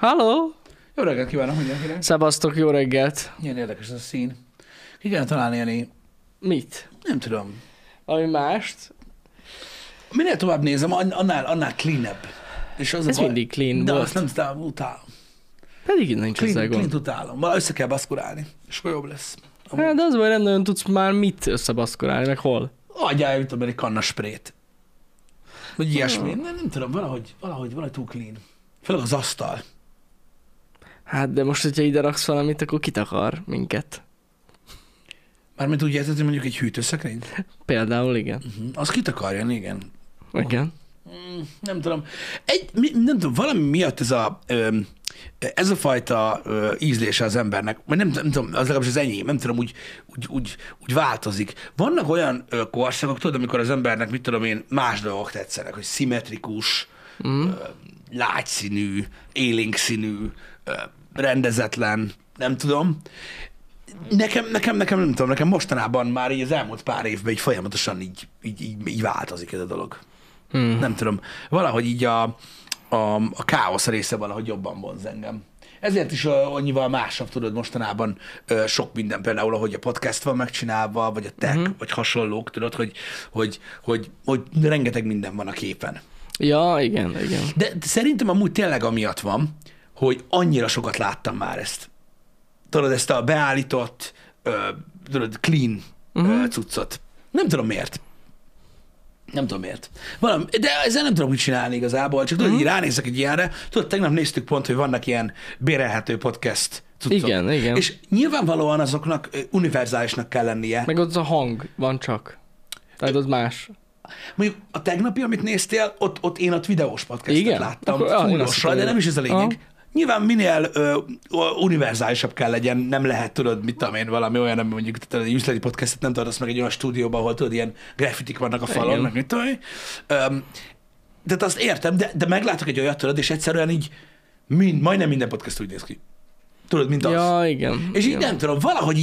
Halló! Jó reggelt kívánok mindenkinek! Szevasztok, jó reggelt! Milyen érdekes ez a szín. Ki kell találni, Jani? Mit? Nem tudom. Ami mást? Minél tovább nézem, annál clean-ebb. És az ez a mindig clean de volt. Azt nem tudom, utálom. Pedig nincs clean, ezzel gond. Clean-t utálom. Valahogy össze kell baszkurálni, és akkor jobb lesz. Hát, de az vagy nem nagyon tudsz már mit összebaszkurálni, meg hol? Adjál, mit tudom, egy kannasprét. Vagy ilyesmi. Nem tudom, valahogy túl clean. Főleg az asztal. Hát, de most, hogyha ide raksz valamit, akkor kitakar minket. Mármint úgy érted, hogy mondjuk egy hűtőszekrényt? Például, igen. Uh-huh. Az kitakarjon, igen. Igen. Nem tudom. Nem tudom, valami miatt ez a fajta ízlése az embernek, vagy nem tudom, az legalábbis az enyém, nem tudom, úgy változik. Vannak olyan korszakok, tudod, amikor az embernek, mit tudom én, más dolgok tetszenek, hogy szimmetrikus, lágyszínű, élénkszínű, rendezetlen, nem tudom. Nekem nem tudom, nekem mostanában már így az elmúlt pár évben így folyamatosan így változik ez a dolog. Nem tudom, valahogy így a káosz része valahogy jobban vonz engem. Ezért is annyival másabb tudod mostanában sok minden, például ahogy a podcast van megcsinálva, vagy a tech, vagy hasonlók, tudod, hogy rengeteg minden van a képen. Ja, igen. De szerintem amúgy tényleg amiatt van, hogy annyira sokat láttam már ezt. Tudod, ezt a beállított, clean cuccot. Nem tudom miért. Valami, de ezzel nem tudom mit csinálni igazából, csak tudod, hogy ránézek egy ilyenre. Tudod, tegnap néztük pont, hogy vannak ilyen bérelhető podcast cuccok. Igen. És nyilvánvalóan azoknak univerzálisnak kell lennie. Meg ott a hang van csak. Tehát az más. Mondjuk a tegnapi, amit néztél, ott én a videós podcastot láttam. Fúnossal, de nem is ez a lényeg. Nyilván minél univerzálisabb kell legyen, nem lehet, tudod, mit tudom én, valami olyan, ami mondjuk egy üzleti podcastet nem tartasz meg egy olyan stúdióban, ahol tudod, ilyen graffitik vannak a falon, meg mit tudom én. De azt értem, de meglátok egy olyat, tudod, és egyszerűen így majdnem minden podcast úgy néz ki. Tudod, mint az. Ja, igen. És így nem tudom, valahogy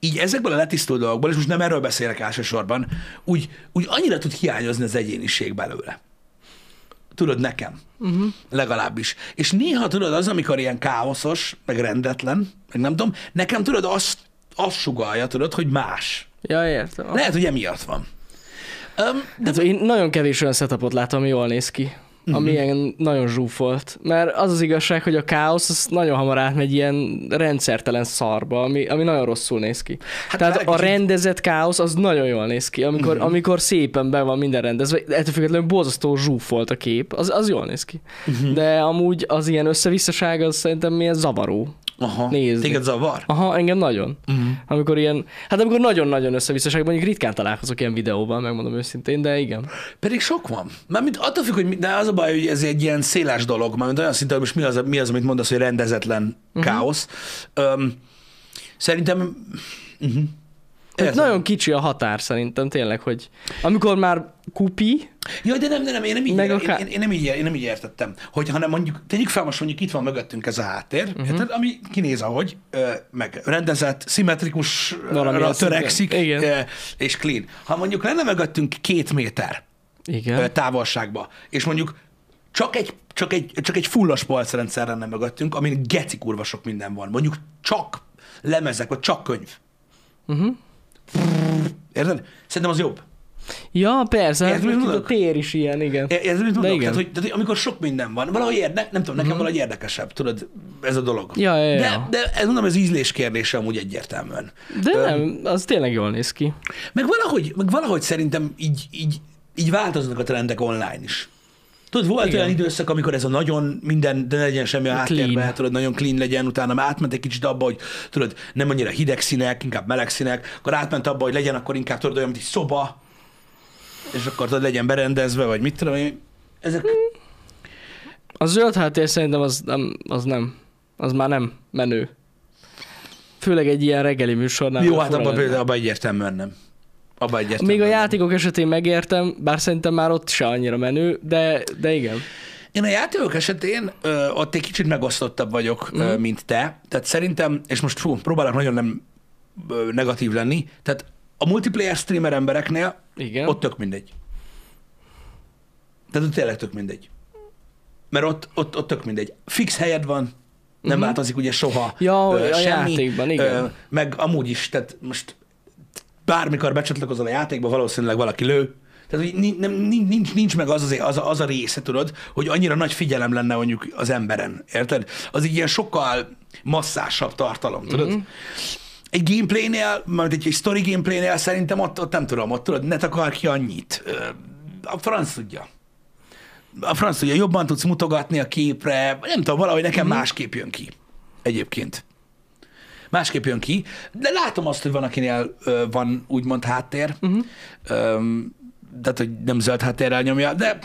így ezekből a letisztult dolgokból, és most nem erről beszélek elsősorban, úgy annyira tud hiányozni az egyéniség belőle. Tudod, nekem. Legalábbis. És néha tudod, az, amikor ilyen káoszos, meg rendetlen, meg nem tudom, nekem tudod, azt sugallja, tudod, hogy más. Ja, értem. Lehet, hogy emiatt van. De én nagyon kevés olyan setupot látom, ami jól néz ki. Ami ilyen nagyon zsúfolt. Mert az az igazság, hogy a káosz az nagyon hamar átmegy ilyen rendszertelen szarba, ami nagyon rosszul néz ki. Hát tehát a rendezett káosz az nagyon jól néz ki, amikor szépen be van minden rendezve. Ettől függetlenül borzasztó zsúfolt a kép, az jól néz ki. De amúgy az ilyen összevisszaság az szerintem milyen zavaró. Aha, nézni. Téged zavar? Aha, engem nagyon. Amikor ilyen, hát amikor nagyon-nagyon összevisszaság, mondjuk ritkán találkozok ilyen videóban, megmondom őszintén, de igen. Pedig sok van. Mármint attól függ, hogy de az a baj, hogy ez egy ilyen széles dolog, mármint olyan szinten, hogy most mi az, amit mondasz, hogy rendezetlen káosz. Szerintem... Hát nagyon kicsi a határ szerintem tényleg, hogy amikor már kupi... Jaj, de nem, én nem így értettem. Hanem mondjuk, tegyük fel most, mondjuk itt van mögöttünk ez a háttér, tehát, ami kinéz ahogy, meg rendezett, szimmetrikusra törekszik, és clean. Ha mondjuk lenne mögöttünk 2 méter távolságba, és mondjuk csak egy fullas polcrendszer lenne mögöttünk, amin geci kurva sok minden van. Mondjuk csak lemezek, vagy csak könyv. Érted? Szerintem az jobb. Ja, persze. Érted, a tér is ilyen, igen. Érted, mit mondok? Tehát, hogy amikor sok minden van, valahogy nem tudom, nekem valahogy érdekesebb, tudod, ez a dolog. Ja. De mondom, ez ízlés kérdése amúgy egyértelműen. De nem, az tényleg jól néz ki. Meg valahogy szerintem így változnak a trendek online is. Tudod, volt olyan időszak, amikor ez a nagyon minden, de ne legyen semmi a háttérben, tudod, nagyon clean legyen, utána már átment egy kicsit abba, hogy tudod, nem annyira hideg színek, inkább meleg színek, akkor átment abba, hogy legyen akkor inkább tudod olyan, mint egy szoba, és akkor tudod, legyen berendezve, vagy mit tudom én. Ezek... A zöld háttér szerintem az nem. Az már nem menő. Főleg egy ilyen reggeli műsornál. Jó, hát abban egyértelműen nem. Még a játékok esetén megértem, bár szerintem már ott se annyira menő, de igen. Én a játékok esetén ott egy kicsit megosztottabb vagyok, mint te. Tehát szerintem, és most próbálok nagyon nem negatív lenni, tehát a multiplayer streamer embereknél ott tök mindegy. Tehát ott tényleg tök mindegy. mert ott tök mindegy. Fix helyed van, nem változik ugye soha semmi. Játékban, igen. Meg amúgy is, tehát most bármikor becsatlakozol a játékba, valószínűleg valaki lő. Tehát nincs meg az a része, tudod, hogy annyira nagy figyelem lenne mondjuk az emberen, érted? Az így ilyen sokkal masszásabb tartalom, tudod? Egy gameplaynél, mert egy story gameplaynél szerintem ott nem tudom, ott tudod, ne takar ki annyit. A franc tudja. A franc tudja, jobban tudsz mutogatni a képre, nem tudom, valahogy nekem másképp jön ki egyébként. Másképp jön ki, de látom azt, hogy van, akinél van úgymond háttér, tehát, hogy nem zöld háttérrel nyomja, de...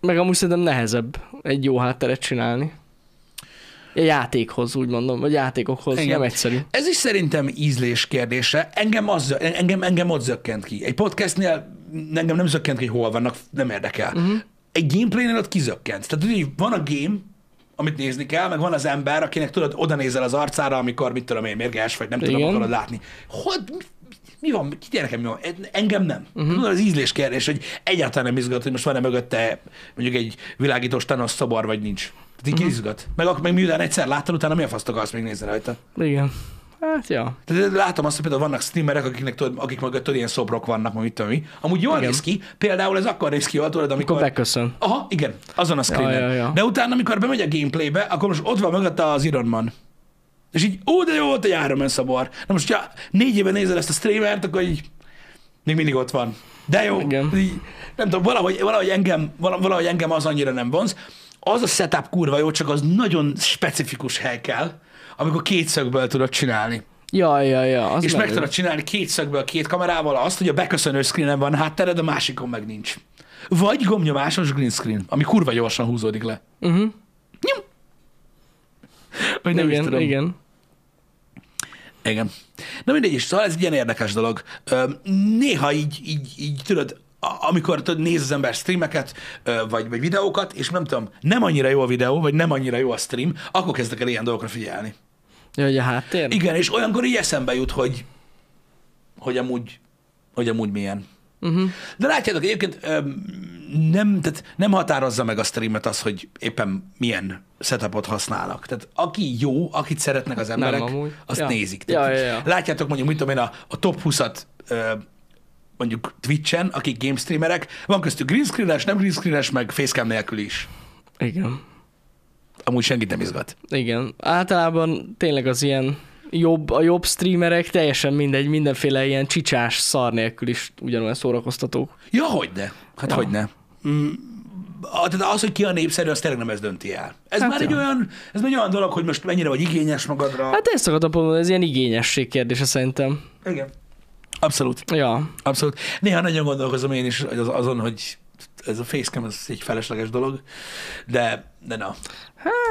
Meg amúgy szerintem nehezebb egy jó hátteret csinálni. A játékhoz, úgy mondom, vagy játékokhoz, engem. Nem egyszerű. Ez is szerintem ízlés kérdése. Engem ott zökkent ki. Egy podcastnél engem nem zökkent ki, hogy hol vannak, nem érdekel. Egy gameplaynél ott kizökkent. Tehát ugye van a game, amit nézni kell, meg van az ember, akinek tudod, oda nézel az arcára, amikor, mit tudom én, mérges vagy, nem tudom, akarod látni. Hogy... Mi van? Nekem mi van? Engem nem. Tudod, az ízlés kérdés, hogy egyáltalán nem izgat, hogy most van-e mögötte mondjuk egy világítós Thanos szobor, vagy nincs. Tehát így izgat. Meg miután egyszer láttad, utána mi a faszt akarsz még nézni rajta? Igen. Hát ja. Tehát látom azt, hogy például vannak streamerek, akik mögött ilyen szobrok vannak, vagy mit tudom mi. Amúgy jól néz ki, például ez akkor néz ki jól, tudod, amikor... Akkor beköszön. Aha, igen, azon a screenen. Ja. De utána, amikor bemegy a gameplaybe, akkor most ott van mögötte az Iron Man. És így, ó, de jó, ott egy Iron Man szobor. Na most, ha 4 éve nézel ezt a streamert, akkor így még mindig ott van. De jó, így, nem tudom, valahogy engem az annyira nem vonz. Az a setup kurva jó, csak az nagyon specifikus hely kell, amikor 2 szögből tudod csinálni. Ja. És meg tudod csinálni 2 szögből, 2 kamerával azt, hogy a beköszönő screenen van háttered, a másikon meg nincs. Vagy gombnyomásos green screen, ami kurva gyorsan húzódik le. Vagy nem is tudom. Igen. Na mindegy is, szóval ez egy ilyen érdekes dolog. Néha így tudod, amikor néz az ember streameket, vagy videókat, és nem tudom, nem annyira jó a videó, vagy nem annyira jó a stream, akkor kezdek el ilyen dolgokra figyelni. Ja, hogy a háttér? Igen, és olyankor így eszembe jut, hogy amúgy milyen. De látjátok, egyébként nem határozza meg a streamet az, hogy éppen milyen setupot használnak. Tehát aki jó, akit szeretnek az emberek, azt nézik. Ja. Látjátok mondjuk, mit tudom én, a top 20-at mondjuk Twitch-en, akik game streamerek, van köztük green screen-es, nem green screen-es, meg facecam nélkül is. Igen. Amúgy senkit nem izgat. Igen. Általában tényleg az ilyen jobb streamerek teljesen mindegy, mindenféle ilyen csicsás szar nélkül is ugyanolyan szórakoztatók. Ja, hogyne. Hogyne. Tehát az, hogy ki a népszerű, az tényleg nem ez dönti el. Ez már egy olyan dolog, hogy most mennyire vagy igényes magadra. Hát ezt akartam mondani, ez ilyen igényesség kérdése szerintem. Igen. Abszolút. Ja. Abszolút. Néha nagyon gondolkozom én is azon, hogy ez a facecam, ez egy felesleges dolog, de na.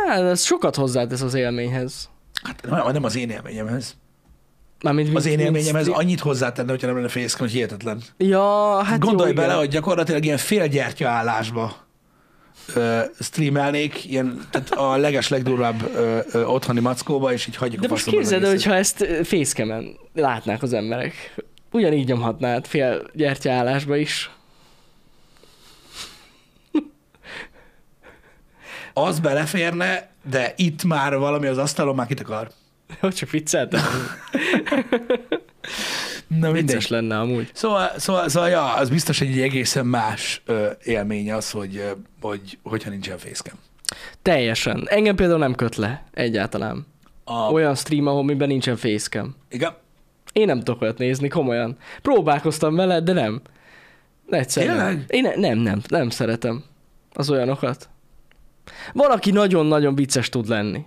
Hát, ez sokat hozzátesz az élményhez. Hát nem az én élményemhez. Az én élményemhez annyit hozzátenne, hogyha nem lenne facecam, hogy hihetetlen. Ja, hát gondolj jó, bele, igen. Hogy gyakorlatilag ilyen félgyertya állásba streamelnék, ilyen, tehát a legeslegdurvább otthoni mackóba, és így hagyjuk a faszomban. De most képzeld, hogyha ezt facecamen látnák az emberek, ugyanígy nyomhatnád félgyertya állásba is. Az beleférne, de itt már valami az asztalon már kitakar. Hogy csak vicceltem. Na vicces lenne amúgy. Szóval ja, az biztos egy egészen más élmény az, hogyha nincsen facecam. Teljesen. Engem például nem köt le egyáltalán. Olyan stream, ahol miben nincsen facecam. Igen? Én nem tudok olyat nézni, komolyan. Próbálkoztam vele, de nem. Egyszerűen. Én nem szeretem az olyanokat. Van, aki nagyon-nagyon vicces tud lenni,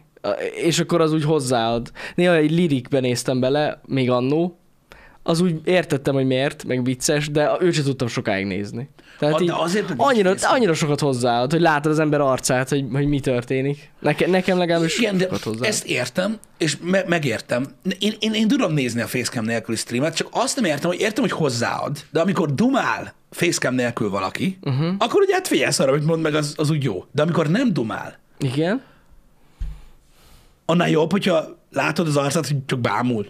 és akkor az úgy hozzáad. Néha egy lirikbe néztem bele, még annó, az úgy értettem, hogy miért, meg vicces, de őt sem tudtam sokáig nézni. Tehát így annyira sokat hozzáad, hogy látod az ember arcát, hogy mi történik. Nekem legalábbis sokat hozzáad. Ezt értem, és megértem. Én tudom nézni a facecam nélküli streamet, csak azt nem értem, hogy hozzáad, de amikor dumál facecam nélkül valaki, akkor ugye hát figyelsz arra, amit mond, meg az úgy jó. De amikor nem dumál, igen? Annál jobb, hogyha látod az arcát, hogy csak bámul.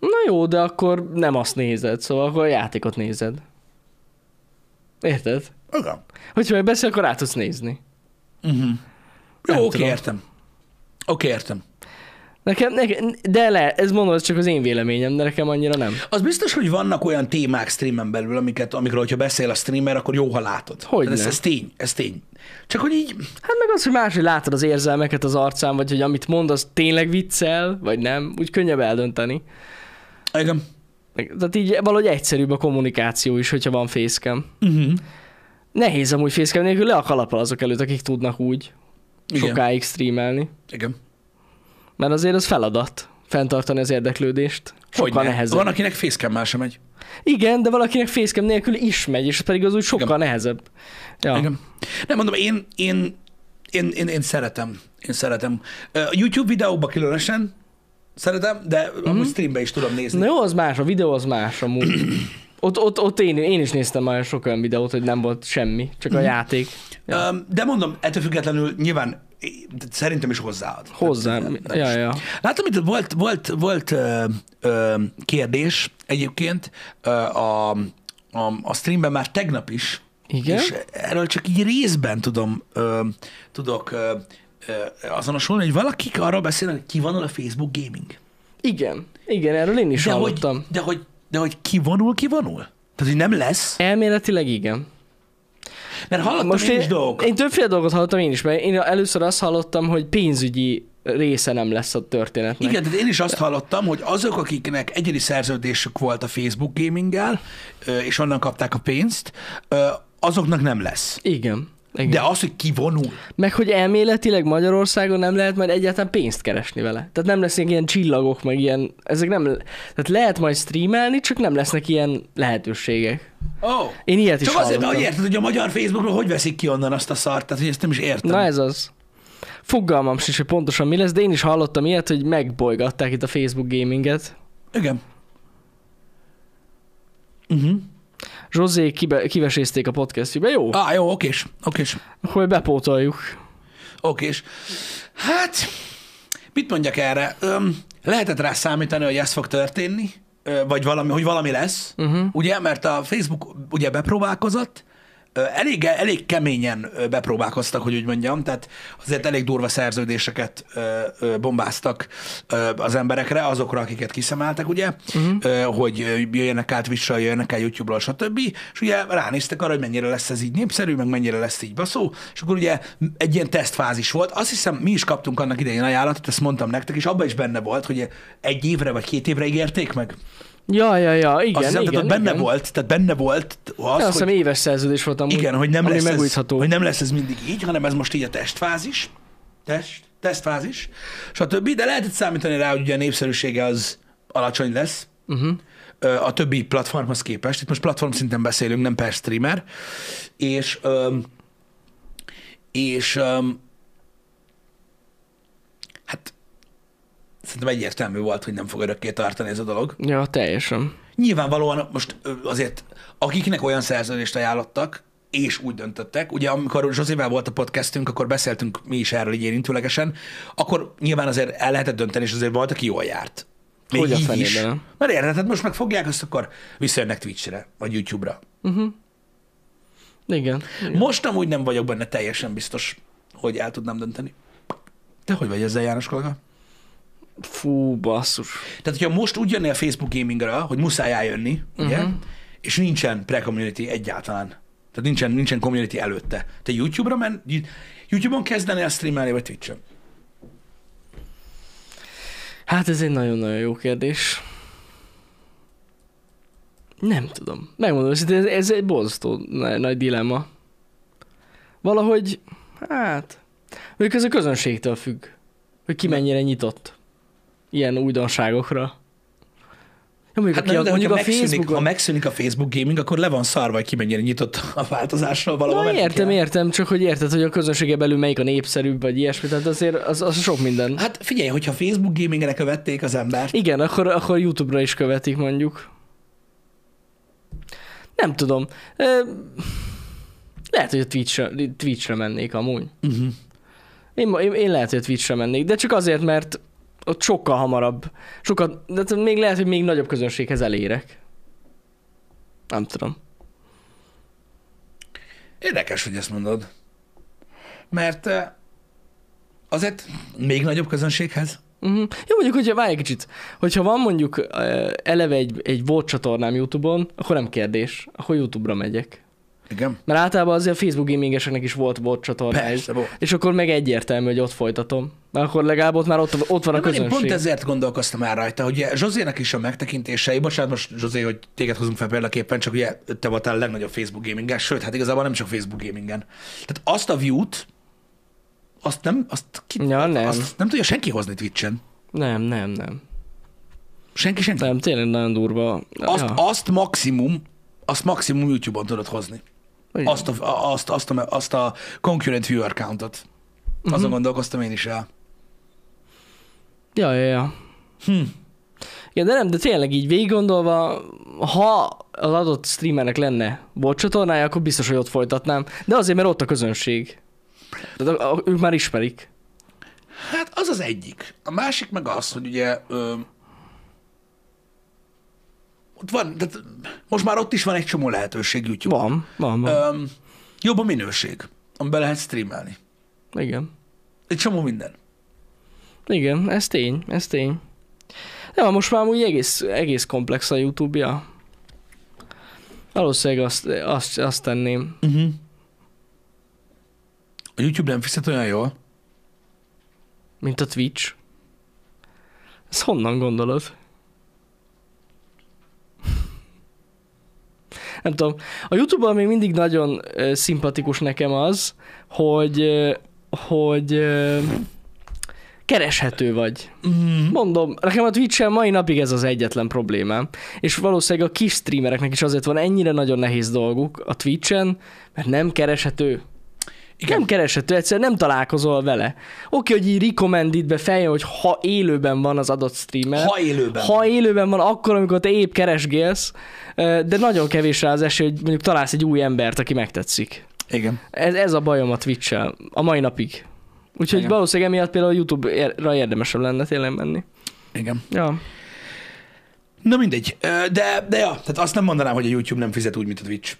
Na jó, de akkor nem azt nézed, szóval akkor a játékot nézed. Érted? Magam. Hogyha megbeszél, akkor rá tudsz nézni. Uh-huh. Jó, oké, értem. Oké, értem. Nekem, de ez mondom, ez csak az én véleményem, de nekem annyira nem. Az biztos, hogy vannak olyan témák streamen belül, amikről, hogyha beszél a streamer, akkor jó, ha látod. Hogyne. Ez tény, ez tény. Csak hogy így... Hát meg az, hogy máshogy látod az érzelmeket az arcán, vagy hogy amit mond, az tényleg viccel, vagy nem, úgy könnyebb eldönteni. Igen. Tehát így valahogy egyszerűbb a kommunikáció is, hogyha van facecam. Uh-huh. Nehéz amúgy facecam nélkül, le a kalappal azok előtt, akik tudnak úgy sokáig streamelni. Igen. Mert azért az feladat, fenntartani az érdeklődést. Sokkal nehezebb. Van, akinek facecam-mel sem megy. Igen, de valakinek facecam nélkül is megy, és pedig az úgy sokkal nehezebb. Ja. Igen. Nem mondom, én szeretem. Én szeretem. A YouTube videóba különösen szeretem, de amúgy streambe is tudom nézni. Na jó, az más, a videó az más amúgy. Ott én is néztem már sok olyan videót, hogy nem volt semmi, csak a játék. Ja. De mondom, ettől függetlenül nyilván szerintem is hozzáad. Hozzá. Ja. Látom, itt volt kérdés egyébként a streamben már tegnap is. Igen? És erről csak így részben tudok azonosulni, hogy valakik arról beszélnek, hogy kivonul a Facebook gaming. Igen, erről én is hallottam. De hogy kivonul? Tehát, hogy nem lesz? Elméletileg igen. Mert hallottam most én is dolgokat. Én többféle dolgot hallottam én is, mert én először azt hallottam, hogy pénzügyi része nem lesz a történetnek. Igen, tehát én is azt hallottam, hogy azok, akiknek egyedi szerződésük volt a Facebook gaminggel, és onnan kapták a pénzt, azoknak nem lesz. Igen. De az, hogy kivonul. Meg, hogy elméletileg Magyarországon nem lehet majd egyáltalán pénzt keresni vele. Tehát nem lesznek ilyen csillagok, meg ilyen... Ezek nem... Tehát lehet majd streamelni, csak nem lesznek ilyen lehetőségek. Oh. Én ilyet is csak hallottam. Azért, hogy érted, hogy a magyar Facebookról hogy veszik ki onnan azt a szart, tehát hogy ezt nem is értem. Na ez az. Fogalmam sincs, hogy pontosan mi lesz, de én is hallottam ilyet, hogy megbolygatták itt a Facebook gaminget. Igen. Zsozé kivesézték a podcastjükbe, jó? Jó, okés. Akkor bepótoljuk. Okés. Hát, mit mondjak erre? Lehetett rá számítani, hogy ez fog történni? Vagy valami, hogy valami lesz? Ugye, mert a Facebook ugye bepróbálkozott, elég keményen bepróbálkoztak, hogy úgy mondjam, tehát azért elég durva szerződéseket bombáztak az emberekre, azokra, akiket kiszemeltek, ugye, hogy jöjjenek át Twitchra, jöjjenek át YouTube-ról, stb. És ugye ránéztek arra, hogy mennyire lesz ez így népszerű, meg mennyire lesz így baszó, és akkor ugye egy ilyen tesztfázis volt. Azt hiszem, mi is kaptunk annak idején ajánlatot, ezt mondtam nektek, és abban is benne volt, hogy 1 évre vagy 2 évre ígérték meg. Ja, igen. Azt hiszem, benne volt az, azt hiszem, hogy éves szerződés volt amúgy, igen, hogy nem lesz megújítható. Hogy nem lesz ez mindig így, hanem ez most így a tesztfázis, tesztfázis, stb. De lehetett számítani rá, hogy ugye a népszerűsége az alacsony lesz a többi platformhoz képest. Itt most platform szinten beszélünk, nem per streamer. És hát szerintem egyértelmű volt, hogy nem fog örökké tartani ez a dolog. Ja, teljesen. Nyilvánvalóan most azért, akiknek olyan szerződést ajánlottak, és úgy döntöttek, ugye amikor Zsozével volt a podcastünk, akkor beszéltünk mi is erről így érintőlegesen, akkor nyilván azért el lehetett dönteni, és azért volt, aki jól járt. Még hogy így is. Mert érted, hát most megfogják, azt akkor visszajönnek Twitchre, vagy YouTube-ra. Igen. Most amúgy nem vagyok benne teljesen biztos, hogy el tudnám dönteni. Te hogy vagy ezzel, János kollega? Fú, basszus. Tehát, hogyha most úgy jönnél a Facebook gamingre, hogy muszáj eljönni, ugye? És nincsen pre-community egyáltalán. Tehát nincsen community előtte. Te YouTube-ra YouTube-on kezdenél streamelni, vagy Twitch-en? Hát ez egy nagyon-nagyon jó kérdés. Nem tudom. Megmondom, hogy ez egy borzasztó nagy dilemma. Valahogy, hát, mondjuk ez a közönségtől függ, hogy ki mennyire nyitott ilyen újdonságokra. Ja, hát nem, de hogyha megszűnik a Facebook gaming, akkor le van szarva, hogy ki mennyire nyitott a változásról valahol. Na, értem, csak hogy érted, hogy a közönsége belül melyik a népszerűbb, vagy ilyesmi, tehát azért az sok minden. Hát figyelj, hogyha Facebook gamingre követték az embert. Igen, akkor YouTube-ra is követik mondjuk. Nem tudom. Lehet, hogy a Twitchre mennék amúgy. Én lehet, hogy a Twitchre mennék, de csak azért, mert ott sokkal hamarabb, de még lehet, hogy még nagyobb közönséghez elérek. Nem tudom. Érdekes, hogy ezt mondod. Mert azért még nagyobb közönséghez. Uh-huh. Jó, mondjuk, hogyha várj egy kicsit, hogyha van mondjuk eleve egy volt csatornám YouTube-on, akkor nem kérdés, akkor YouTube-ra megyek. Igen. Mert általában azért a Facebook gamingeseknek is volt csatornája. És akkor meg egyértelmű, hogy ott folytatom. Mert akkor legalább ott már ott van a közönség. Én pont ezért gondolkoztam már rajta, hogy Zsozének is a megtekintései, bocsánat most Zsozé, hogy téged hozunk fel példaképpen, csak ugye te voltál a legnagyobb Facebook gamingen, sőt, hát igazából nem csak Facebook gamingen. Tehát azt a view-t, azt nem tudja senki hozni Twitch-en. Nem. Senki. Nem, tényleg nagyon durva. Azt maximum YouTube-on tudod hozni. Azt a concurrent viewer countot. Uh-huh. Azon gondolkoztam én is el. Ja. Igen, de tényleg így végig gondolva, ha az adott streamernek lenne volt csatornája, akkor biztos, hogy ott folytatnám. De azért, mert ott a közönség. De ők már ismerik. Hát az az egyik. A másik meg az, hogy ugye... most már ott is van egy csomó lehetőség YouTube. Van. Jobb a minőség, amiben lehet streamelni. Igen. Egy csomó minden. Igen, ez tény. De most már úgy egész komplex a YouTube-ja. Valószínűleg azt tenném. Uh-huh. A YouTube nem fizet olyan jól? Mint a Twitch. Ezt honnan gondolod? Nem tudom. A YouTube-ban még mindig nagyon szimpatikus nekem az, hogy kereshető vagy. Mm-hmm. Mondom, nekem a Twitch-en mai napig ez az egyetlen problémám. És valószínűleg a kis streamereknek is azért van ennyire nagyon nehéz dolguk a Twitch-en, mert nem kereshető. Igen. Nem kereshető, egyszerűen nem találkozol vele. Oké, hogy így recommendedbe feljön, hogy ha élőben van az adott streamer. Ha élőben van, akkor, amikor te épp keresgélsz, de nagyon kevés rá az esély, hogy mondjuk találsz egy új embert, aki megtetszik. Igen. Ez a bajom a Twitch-sel a mai napig. Úgyhogy igen. Valószínűleg emiatt például a YouTube-ra érdemesebb lenne tényleg menni. Igen. Ja. Na mindegy. De ja, tehát azt nem mondanám, hogy a YouTube nem fizet úgy, mint a Twitch.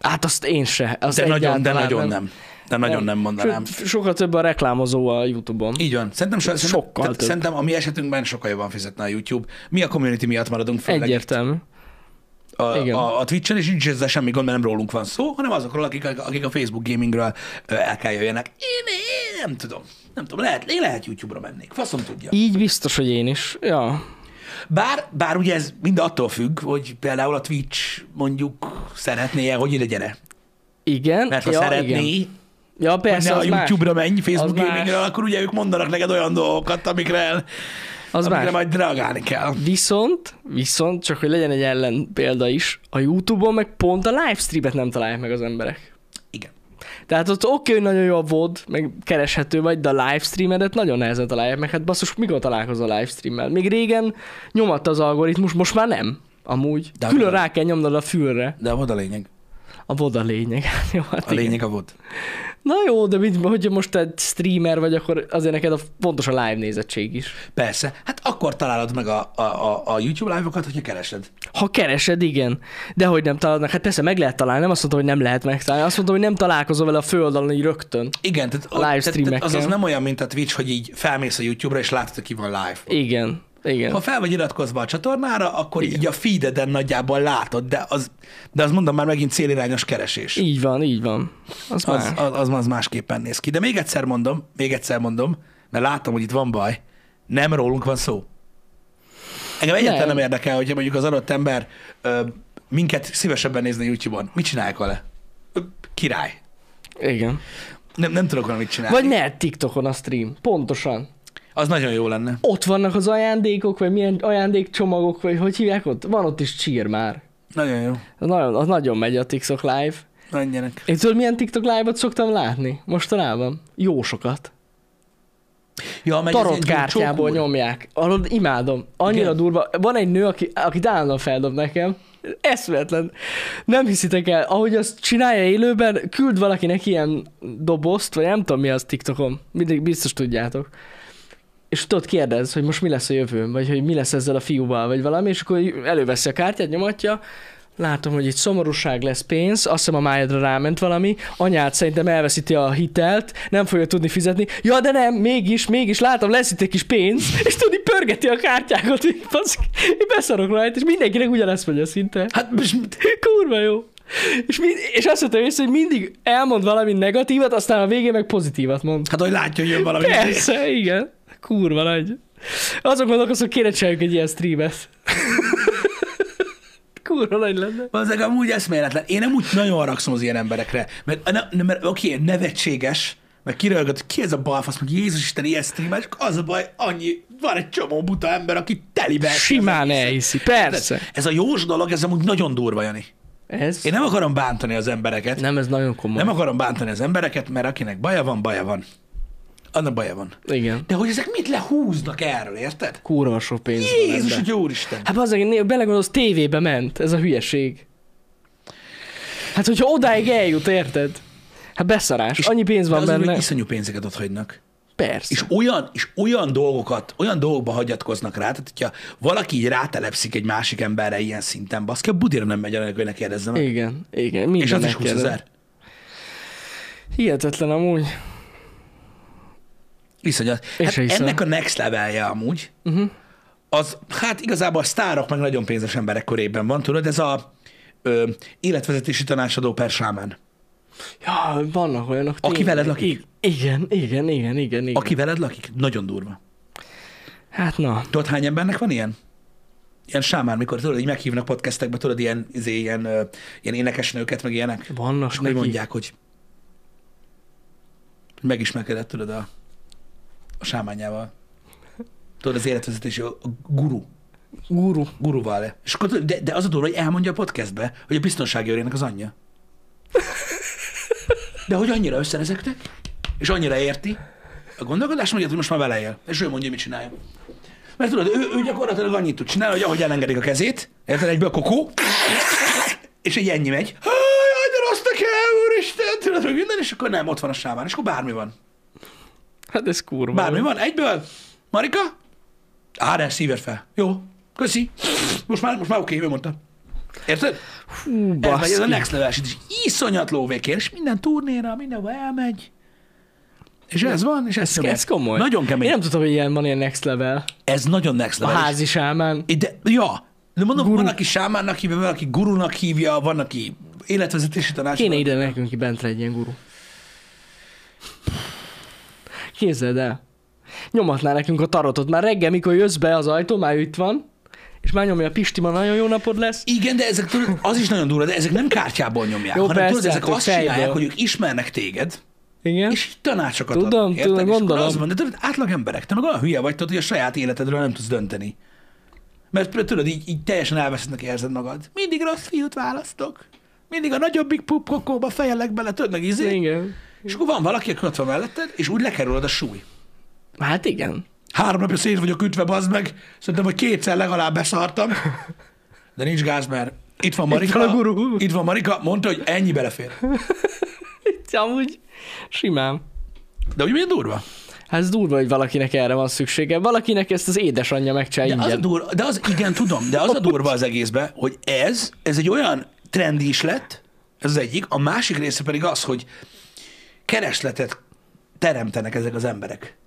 Hát azt én se. De nagyon nem. De nagyon nem mondanám. Sokkal több a reklámozó a YouTube-on. Így van. Szerintem a mi esetünkben sokkal jobban fizetne a YouTube. Mi a community miatt maradunk főleg. Egyértelmű. A Twitch-en is nincs ezzel semmi gond, mert nem rólunk van szó, hanem azokról, akik a Facebook gamingről el kell jöjjenek. Én nem tudom. Lehet YouTube-ra mennék. Faszom tudja. Így biztos, hogy én is. Ja. Bár ugye ez mind attól függ, hogy például a Twitch mondjuk szeretné-e, hogy legyen-e. Igen. Mert ha szeretné... Igen. Ja, persze, hogy ne a YouTube-ra menj, Facebook gamingre, akkor ugye ők mondanak neked olyan dolgokat, amikre majd reagálni kell. Viszont, csak hogy legyen egy ellenpélda is, a YouTube-on meg pont a livestreamet nem találják meg az emberek. Igen. Tehát ott oké, nagyon jó a VOD, meg kereshető vagy, de a livestreamedet nagyon nehezen találják meg. Hát basszus, mikor találkozol a livestreammel? Még régen nyomatta az algoritmus, most már nem, amúgy. De külön rá kell nyomnod a fülre. De volt a lényeg. A VOD a lényeg. Jó, hát a lényeg a VOD. Na jó, de hogyha most te streamer vagy, akkor azért neked fontos a live nézettség is. Persze. Hát akkor találod meg a YouTube live-okat, hogyha keresed. Ha keresed, igen. De hogy nem találod meg. Hát persze meg lehet találni, nem azt mondom, hogy nem lehet megtalálni. Azt mondom, hogy nem találkozol vele a főoldalon így rögtön. Igen, tehát azaz nem olyan, mint a Twitch, hogy így felmész a YouTube-ra és látod, hogy ki van live. Igen. Igen. Ha fel vagy iratkozva a csatornára, akkor igen. Így a feededen nagyjából látod, de az mondom már megint célirányos keresés. Így van. Az másképpen néz ki. De még egyszer mondom, mert látom, hogy itt van baj. Nem rólunk van szó. Engem egyáltalán nem érdekel, hogyha mondjuk az adott ember minket szívesebben nézni YouTube-on. Mit csinálják vele? Király. Igen. Nem tudok valamit csinálni. Vagy ne TikTokon a stream. Pontosan. Az nagyon jó lenne. Ott vannak az ajándékok, vagy milyen ajándékcsomagok, vagy hogy hívják ott? Van ott is cheer már. Nagyon jó. Az nagyon megy a TikTok live. Menjenek. Én tudod, milyen TikTok live-ot szoktam látni mostanában? Jó sokat. Ja, tarotkártyából nyomják. Arról imádom. Annyira igen. Durva. Van egy nő, aki állandóan feldob nekem. Eszméletlen. Nem hiszitek el. Ahogy azt csinálja élőben, küld valakinek ilyen dobozt, vagy nem tudom mi az TikTokon. Mindig biztos tudjátok. És tudod, kérdez, hogy most mi lesz a jövőm, vagy hogy mi lesz ezzel a fiúval, vagy valami, és akkor előveszi a kártyát, nyomatja, Látom, hogy itt szomorúság lesz pénz, azt hiszem a májadra ráment valami, anyád szerintem elveszíti a hitelt, nem fogja tudni fizetni. Ja, de nem, mégis, látom, lesz itt egy kis pénz, és tudni pörgeti a kártyákat, én beszarok rajta, és mindenkinek ugyanazt mondja szinte. Hát, kurva jó. És azt jöttem észre, hogy mindig elmond valami negatívat, aztán a végén meg pozitívat mond. Hát, hogy látja, hogy jön valami. Persze, igen. Kurva nagy. Azok gondolkozom, hogy kéne csináljunk egy ilyen streamet. Kurva nagy lenne. Valószínűleg amúgy eszméletlen. Én nem úgy nagyon rakszom az ilyen emberekre. Mert oké, nevetséges, meg kirölgött, ki ez a balfasz, meg Jézus Isten ilyen streames, az a baj, annyi, van egy csomó buta ember, aki telibe. Simán elhiszi, persze. Ez a jós dolog, ez amúgy nagyon durva, Jani. Ez? Én nem akarom bántani az embereket. Nem, ez nagyon komoly. Nem akarom bántani az embereket, mert akinek baja van, baja van. Annak baja van. Igen. De hogy ezek mit lehúznak erről, érted? Kurva sok pénz van. Jézus, hogy úristen. Hát az, hogy belegondolsz, tévébe ment ez a hülyeség. Hát, hogyha odáig eljut, érted? Hát beszarás. És annyi pénz van benne. Iszonyú pénzeket ott hagynak. Persze. És olyan dolgokat, olyan dolgokba hagyatkoznak rá, tehát hogyha valaki így rátelepszik egy másik emberre ilyen szinten, baszki, a budira nem megy, annak, hogy ne kérdezze meg. Igen. Minden és az is 20 000. Hihetetlen amúgy. Iszonyat. Hát ennek a next levelje amúgy, az, hát igazából a sztárok meg nagyon pénzes emberek körében van, tudod, ez a életvezetési tanácsadó per sámán. Ja, vannak olyanok. Aki veled lakik. Igen. Aki veled lakik? Nagyon durva. Hát na. Tudod, hány embernek van ilyen? Ilyen sámán, mikor tudod, így meghívnak podcastekbe, tudod, ilyen énekesnőket, meg ilyenek. Vannak. És akkor mondják, hogy megismerkedett, tudod, a sámányával. Tudod, az életvezetési, a guru. Guruval. És akkor, de az a dolog, hogy elmondja a podcastbe, hogy a biztonsági őrének az anyja. De hogy annyira összerezektek, és annyira érti a gondolkodás, mondja, hogy most már vele él. És ő mondja, hogy mit csinálja. Mert tudod, ő gyakorlatilag annyit tud csinálni, hogy ahogy elengedik a kezét, érted, egyből kokó, és így ennyi megy. Jaj, de rossznak el, úristen, tudod, hogy minden, és akkor nem, ott van a sámán, és akkor bármi van. Hát ez kurva. Bármi van, egyből. Marika? De szíved fel. Jó, köszi. Most már oké, ő mondta. Érted? Hú, baszki. Ez a next level, és iszonyat lóvékér, és minden turnéra, mindenhova elmegy. És ez van, és ez komoly. Ez komoly. Nagyon kemény. Én nem tudtam, hogy ilyen van ilyen next level. Ez nagyon next level. A házi sámán. De mondom, guru. Van, aki sámánnak hívja, van, aki gurunak hívja, van, aki életvezetési tanácsadó. Kéne ide nekünk ki bentre egy ilyen guru. Képzeld el. Nyomatná nekünk a tarotot. Már reggel, mikor jössz be az ajtó, már itt van. És már nyomja a Pisti, ma nagyon jó napod lesz. Igen, de ezek az is nagyon durva, de ezek nem kártyából nyomják, jó, hanem persze, tudod, ezek azt csinálják, hogy ők ismernek téged, igen? És tanácsokat adnak. Tudom, gondolom. Az van, de tudod, átlag emberek, te meg olyan hülye vagy, tudod, hogy a saját életedről nem tudsz dönteni. Mert tudod, így teljesen elveszettnek érzed magad. Mindig rossz fiút választok. Mindig a nagyobbik pupkokóba fejelek bele, tudod, meg izé. Igen. És akkor van valaki, aki ott van melletted, és úgy lekerülöd a súly. Hát igen. 3 napja szét vagyok ütve, bazd meg. Szerintem, hogy 2-szer legalább beszartam. De nincs gáz, mert itt van Marika. Itt van Marika, mondta, hogy ennyi belefér. Itt amúgy simán. De úgy milyen durva? Hát ez durva, hogy valakinek erre van szüksége. Valakinek ezt az édesanyja megcsinálja ingyen. De az a durva az egészben, hogy ez egy olyan trend is lett, ez az egyik. A másik része pedig az, hogy keresletet teremtenek ezek az emberek.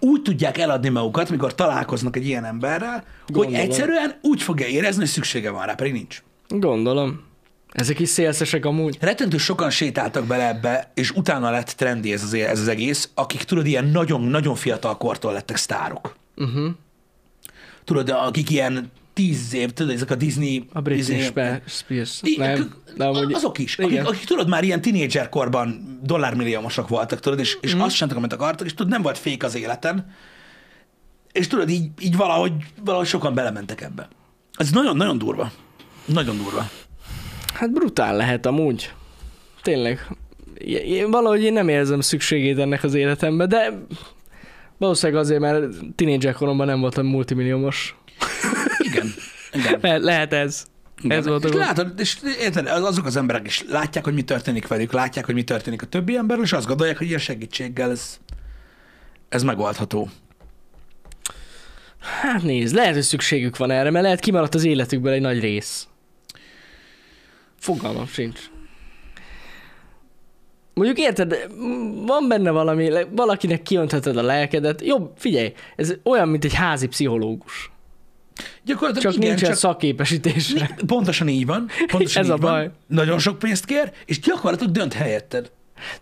Úgy tudják eladni magukat, mikor találkoznak egy ilyen emberrel, gondolom, hogy egyszerűen úgy fogja érezni, hogy szüksége van rá, pedig nincs. Gondolom. Ezek is szélszesek amúgy. Rettentő sokan sétáltak bele ebbe, és utána lett trendi ez az egész, akik tudod, ilyen nagyon-nagyon fiatal kortól lettek sztárok. Tudod, akik ilyen 10 év, tudod, ezek a Disney... A Britney Spears. Azok is, akik tudod, már ilyen tínédzser korban dollármilliómosok voltak, tudod, és azt csináltak, amit akartak, és tudod, nem volt fék az életen, és tudod, így valahogy sokan belementek ebbe. Ez nagyon-nagyon durva. Nagyon durva. Hát brutál lehet amúgy. Tényleg. Én nem érzem szükségét ennek az életembe, de valószínűleg azért, mert tínédzser koromban nem voltam multimilliómos. Igen. Lehet ez. Igen. Ez volt. És látod, és érted, azok az emberek is látják, hogy mi történik velük, látják, hogy mi történik a többi emberrel, és azt gondolják, hogy ilyen segítséggel ez megoldható. Hát nézd, lehet, hogy szükségük van erre, mert lehet kimaradt az életükből egy nagy rész. Fogalmam sincs. Mondjuk érted, van benne valami, valakinek kionthatod a lelkedet. Jobb, figyelj, ez olyan, mint egy házi pszichológus. Gyakorlatilag csak nincsen szakképesítésre. Pontosan így van. Pontosan ez így a baj. Van. Nagyon sok pénzt kér, és gyakorlatilag dönt helyetted.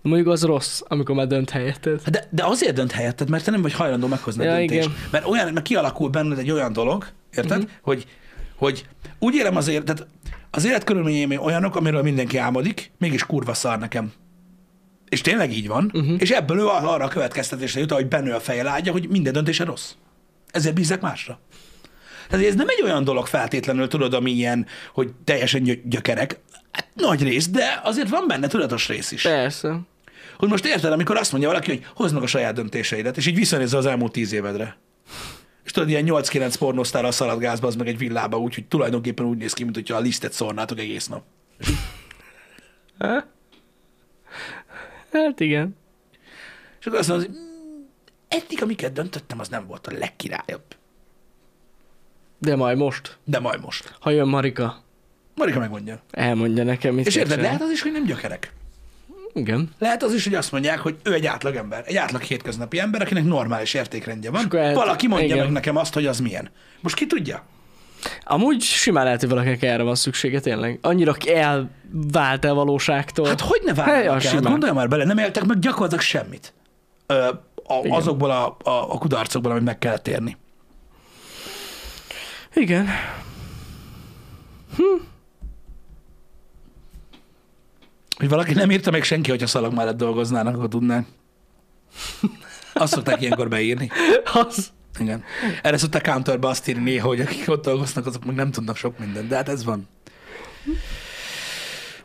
De mondjuk az rossz, amikor már dönt helyetted. De azért dönt helyetted, mert te nem vagy hajlandó meghozni a döntést. Igen. Mert olyan, mert kialakul benned egy olyan dolog, érted, hogy úgy élem azért, tehát az életkörülményeim olyanok, amiről mindenki álmodik, mégis kurva szar nekem. És tényleg így van, és ebből ő arra a következtetésre jut, hogy benő a feje lágya, hogy minden döntése rossz. Ezért bízzek másra. Tehát ez nem egy olyan dolog feltétlenül, tudod, ami ilyen, hogy teljesen gyökerek. Hát nagy rész, de azért van benne tudatos rész is. Persze. Hogy most érted, amikor azt mondja valaki, hogy hozd meg a saját döntéseidet, és így visszanézze az elmúlt 10 évedre. És tudod, ilyen 8-9 pornósztárral szalad gázba, az meg egy villába, úgyhogy tulajdonképpen úgy néz ki, mint hogyha a lisztet szórnátok egész nap. Hát igen. És akkor azt mondom, eddig, amiket döntöttem, az nem volt a legkirályabb. De majd most. Ha jön Marika. Marika megmondja. Elmondja nekem, mit. És érted, lehet az is, hogy nem gyökerek. Igen. Lehet az is, hogy azt mondják, hogy ő egy átlagember, egy átlag hétköznapi ember, akinek normális értékrendje van. Valaki mondja meg nekem azt, hogy az milyen. Most ki tudja? Amúgy simán lehet, hogy valakinek erre van szüksége, tényleg. Annyira elvált el valóságtól. Hát hogy ne válnak el? Hát gondolj már bele, nem éltek meg gyakorlatilag semmit azokból a kudarcokból, amit meg kellett érni. Igen. Hogy valaki nem írta meg senki, hogyha szalag mellett dolgoznának, akkor tudnánk. Azt szokták ilyenkor beírni. Az. Igen. Erre szokták counterbe azt írni néha, hogy akik ott dolgoznak, azok még nem tudnak sok mindent, de hát ez van.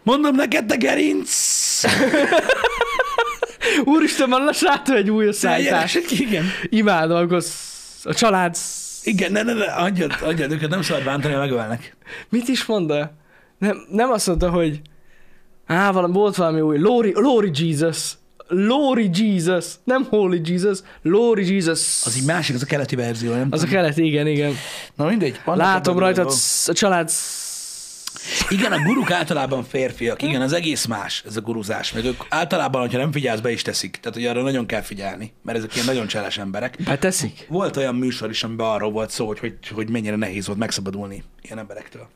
Mondom neked, te gerinc! Úristen, van lassátul egy új szállítás. Igen. Imádom, amikor a család... Igen, ne, adjad őket, nem szabad bántani, megölnek. Mit is mondta? Nem azt mondta, hogy volt valami új, Lori Jesus. Lori Jesus, nem Holy Jesus, Lori Jesus. Az egy másik, az a keleti verzió, nem? Az a keleti, igen. Na mindegy. Látom rajtad a család. Igen, a guruk általában férfiak, igen, az egész más, ez a guruzás. Meg ők általában, hogyha nem figyelsz, be is teszik. Tehát, hogy arra nagyon kell figyelni, mert ezek ilyen nagyon cseles emberek. Beteszik? Volt olyan műsor is, amiben arról volt szó, hogy mennyire nehéz volt megszabadulni ilyen emberektől.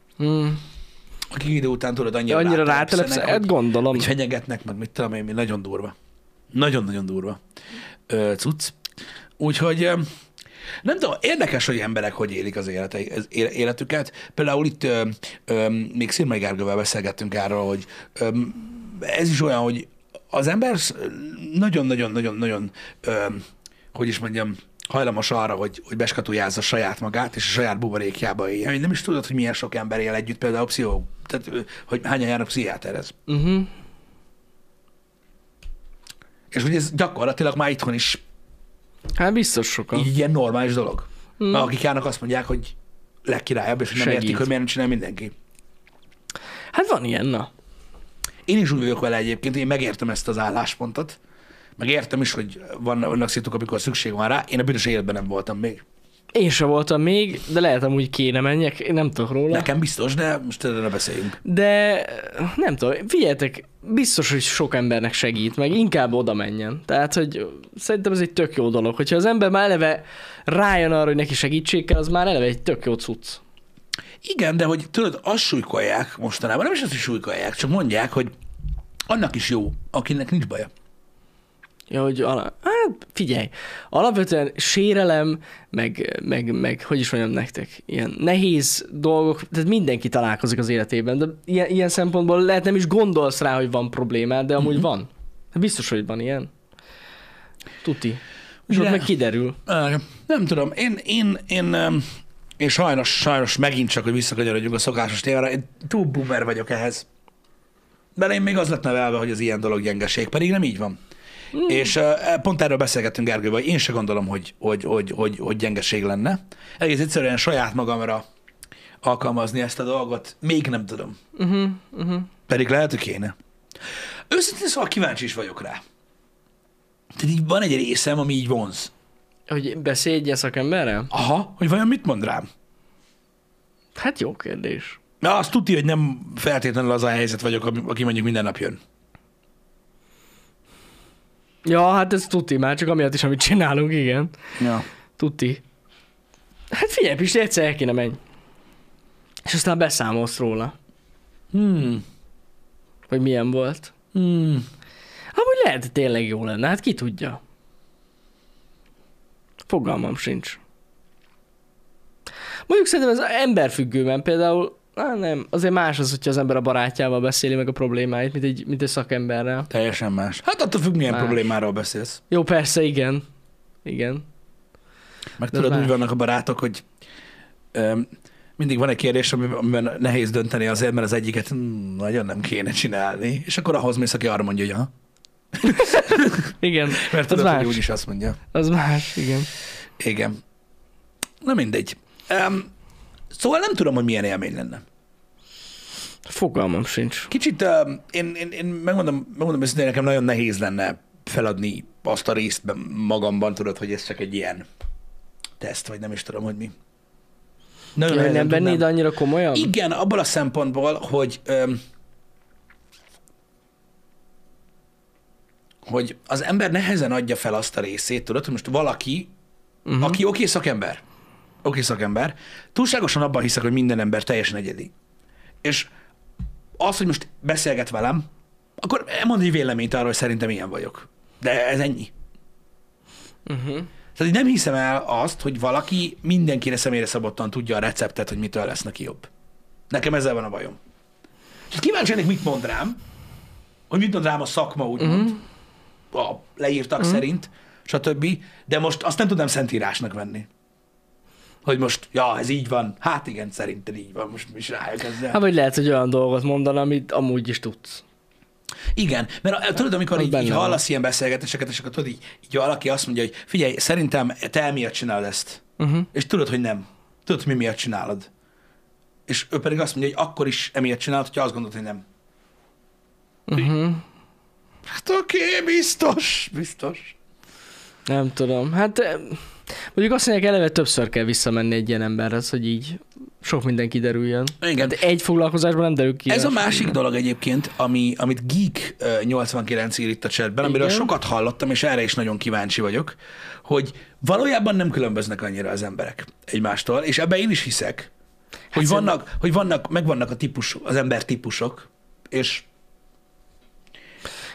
Akik idő után tudod, annyira rátelepszenek, hogy fenyegetnek, meg mit tudom én, nagyon durva. Nagyon-nagyon durva cucc. Úgyhogy nem tudom, érdekes, hogy emberek hogy élik az életüket. Például itt még Szirmai Gárgővel beszélgettünk arról, hogy ez is olyan, hogy az ember nagyon-nagyon-nagyon-nagyon, hogy is mondjam, hajlamos arra, hogy beskatujázza saját magát, és a saját buborékjába éljen. Nem is tudod, hogy milyen sok ember él együtt, például tehát, hogy hányan járnak pszichiáterhez. És hogy ez gyakorlatilag már itthon is. Hát biztos sokan. Így ilyen normális dolog. Akik járnak, azt mondják, hogy legkirályabb, és nem értik, hogy miért nem csinál mindenki. Hát van ilyen, na. Én is úgy vagyok vele egyébként, én megértem ezt az álláspontot. Megértem is, hogy vannak szituk, amikor szükség van rá. Én a büdös életben nem voltam még. Én sem voltam még, de lehet amúgy kéne menjek, én nem tudok róla. Nekem biztos, de most erre ne beszéljünk. De nem tudom, figyeljetek, biztos, hogy sok embernek segít, meg inkább oda menjen. Tehát, hogy szerintem ez egy tök jó dolog. Hogyha az ember már eleve rájön arra, hogy neki segítség kell, az már eleve egy tök jó cucc. Igen, de hogy tudod, azt súlykolják mostanában, nem is azt is súlykolják, csak mondják, hogy annak is jó, akinek nincs baja. Ja, hogy figyelj, alapvetően sérelem, meg hogy is mondjam nektek, ilyen nehéz dolgok, tehát mindenki találkozik az életében, de ilyen szempontból lehet nem is gondolsz rá, hogy van problémád, de amúgy van. Biztos, hogy van ilyen. Tuti. És ott meg kiderül. Nem tudom, én sajnos megint csak, hogy visszakanyarodjunk a szokásos témára, én túl boomer vagyok ehhez. Mert én még az lett nevelve, hogy az ilyen dolog gyengeség, pedig nem így van. És pont erről beszélgettünk Gergővel, hogy én se gondolom, hogy gyengeség lenne. Egész egyszerűen saját magamra alkalmazni ezt a dolgot, még nem tudom. Pedig lehet, hogy kéne. Őszintén szóval kíváncsi is vagyok rá. Tehát így van egy részem, ami így vonz. Hogy beszélj szakemberrel? Aha, hogy vajon mit mond rám? Hát jó kérdés. Na, azt tudja, hogy nem feltétlenül az a helyzet vagyok, aki mondjuk minden nap jön. Ja, hát ez tuti már, csak amiatt is, amit csinálunk, igen. Ja. Tuti. Hát figyelj, Pisti, egyszer el kéne menj. És aztán beszámolsz róla. Hogy milyen volt. Amúgy lehet, hogy tényleg jó lenne, hát ki tudja. Fogalmam sincs. Mondjuk szerintem ez emberfüggőben például, nem, azért más az, hogyha az ember a barátjával beszéli meg a problémáit, mint egy szakemberrel. Teljesen más. Hát attól függ, milyen problémáról beszélsz. Jó, persze, igen. Igen. Meg tudod, úgy vannak a barátok, hogy mindig van egy kérdés, amiben nehéz dönteni azért, mert az egyiket nagyon nem kéne csinálni, és akkor ahhoz mész, aki arra mondja, hogy aha. Igen. Mert tudod, hogy úgyis azt mondja. Az más, igen. Igen. Na mindegy. Szóval nem tudom, hogy milyen élmény lenne. Fogalmam sincs. Kicsit, én megmondom őszintén, nekem nagyon nehéz lenne feladni azt a részt magamban, tudod, hogy ez csak egy ilyen teszt, vagy nem is tudom, hogy mi. Nagyon ja, nem vennéd annyira komolyan? Igen, abban a szempontból, hogy az ember nehezen adja fel azt a részét, tudod, hogy most valaki, aki oké szakember, túlságosan abban hiszek, hogy minden ember teljesen egyedi. És az, hogy most beszélget velem, akkor mondd egy véleményt arról, hogy szerintem ilyen vagyok. De ez ennyi. Tehát nem hiszem el azt, hogy valaki mindenkire személyre szabottan tudja a receptet, hogy mitől lesz neki jobb. Nekem ezzel van a bajom. És kíváncsi ennek, mit mond rám a szakma, úgymond, a leírtak szerint, stb. De most azt nem tudnám szentírásnak venni. Hogy most, ja, ez így van. Hát igen, szerintem így van, most mi is rájött ezzel. Hát vagy lehet, hogy olyan dolgot mondaná, amit amúgy is tudsz. Igen, mert tudod, amikor így hallasz ilyen beszélgetéseket, és akkor tudod, így valaki azt mondja, hogy figyelj, szerintem te miatt csinálod ezt. És tudod, hogy nem. Tudod, mi miatt csinálod. És ő pedig azt mondja, hogy akkor is emiatt csinálod, hogyha azt gondolod, hogy nem. Hát oké, biztos. Nem tudom, hát... Mondjuk azt mondják, eleve többször kell visszamenni egy ilyen emberhez, hogy így sok minden kiderüljön. Igen. Hát egy foglalkozásban nem derül ki. Ez a másik dolog egyébként, amit Geek89 ír itt a chatben, amiről sokat hallottam, és erre is nagyon kíváncsi vagyok, hogy valójában nem különböznek annyira az emberek egymástól, és ebben én is hiszek, hogy megvannak az ember típusok, és...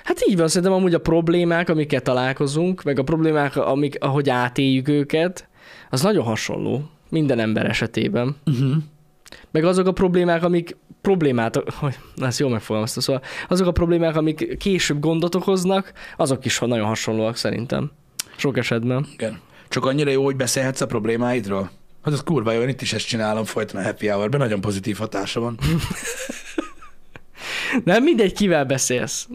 Hát így van, szerintem amúgy a problémák, amiket találkozunk, meg a problémák, ahogy átéljük őket, az nagyon hasonló minden ember esetében. Meg azok a problémák, azok a problémák, amik később gondot okoznak, azok is nagyon hasonlóak szerintem. Sok esetben. Igen. Csak annyira jó, hogy beszélhetsz a problémáidról? Hát az kurva jó, én itt is ezt csinálom folyton a happy hour-ben, nagyon pozitív hatása van. Nem mindegy, kivel beszélsz.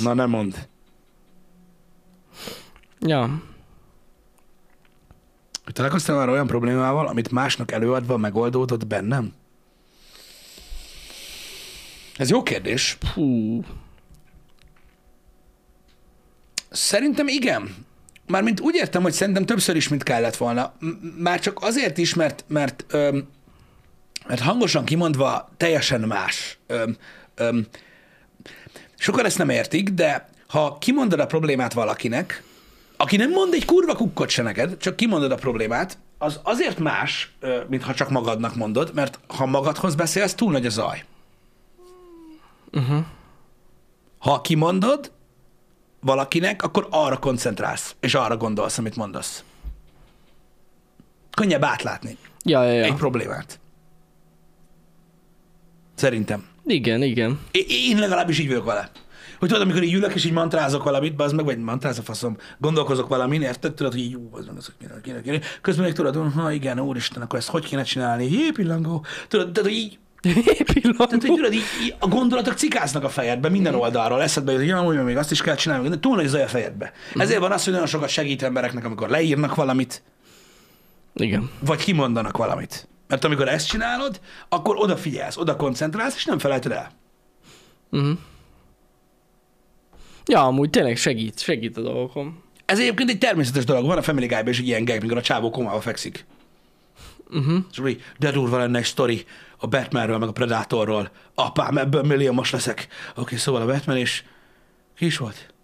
Na, nem mondd. Ja. Találkoztál már olyan problémával, amit másnak előadva megoldódott bennem? Ez jó kérdés. Hú. Szerintem igen. Mármint úgy értem, hogy szerintem többször is, mint kellett volna. Már csak azért is, mert hangosan kimondva teljesen más. Sokan ezt nem értik, de ha kimondod a problémát valakinek, aki nem mond egy kurva kukkot se neked, csak kimondod a problémát, az azért más, mintha csak magadnak mondod, mert ha magadhoz beszélsz, túl nagy a zaj. Ha kimondod valakinek, akkor arra koncentrálsz, és arra gondolsz, amit mondasz. Könnyebb átlátni egy problémát. Szerintem. Igen. Én legalábbis így vagyok vele. Hogy tudod, amikor így ülök és így mantrázok valamit, bazd meg, vagy mantráz a faszom, gondolkozok valamin, érted? Tudod, hogy így jó, bazd meg, az, hogy kéne. Közben még tudod, ha igen, úristen, akkor ezt hogy kéne csinálni? Jé, pillangó. Tudod, tehát, hogy így... a gondolatok cikáznak a fejedbe minden oldalról, eszedbe jut, hogy ja, mondjam, még azt is kell csinálni, de túl nagy zaj a fejedbe. Ezért van az, hogy nagyon sokat segít embereknek, amikor leírnak valamit. Igen. Vagy kimondanak valamit. Mert amikor ezt csinálod, akkor odafigyelsz, oda koncentrálsz, és nem felejted el. Ja, amúgy tényleg segít a dolgokon. Ez egyébként egy természetes dolog. Van a Family Guy-ben is egy ilyen gag, mikor a csávó komába fekszik. És de durva lenne egy sztori, a Batmanről, meg a Predatorról. Apám, ebből milliómos leszek. Oké, szóval a Batman és... Ki is volt?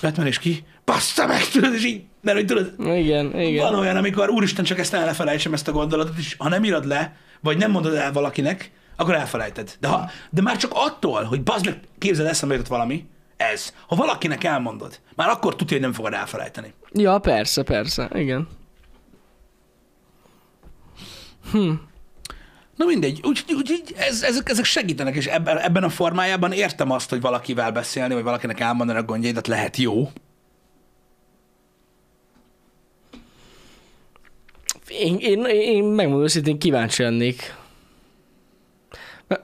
Batman és ki? Bassza meg, tudod, és így, mert hogy tudod... Igen, igen. Van olyan, amikor úristen, csak ezt elfelejtsem, ezt a gondolatot, és ha nem írod le, vagy nem mondod el valakinek, akkor elfelejted. De már csak attól, hogy bazd meg, képzeld, eszembe jutott valami, ez. Ha valakinek elmondod, már akkor tudja, hogy nem fogod elfelejteni. Ja, persze, persze, igen. Na mindegy, úgy ezek segítenek, és ebben a formájában értem azt, hogy valakivel beszélni, vagy valakinek elmondani a gondjaidat lehet jó. Én megmondom őszintén, kíváncsi lennék.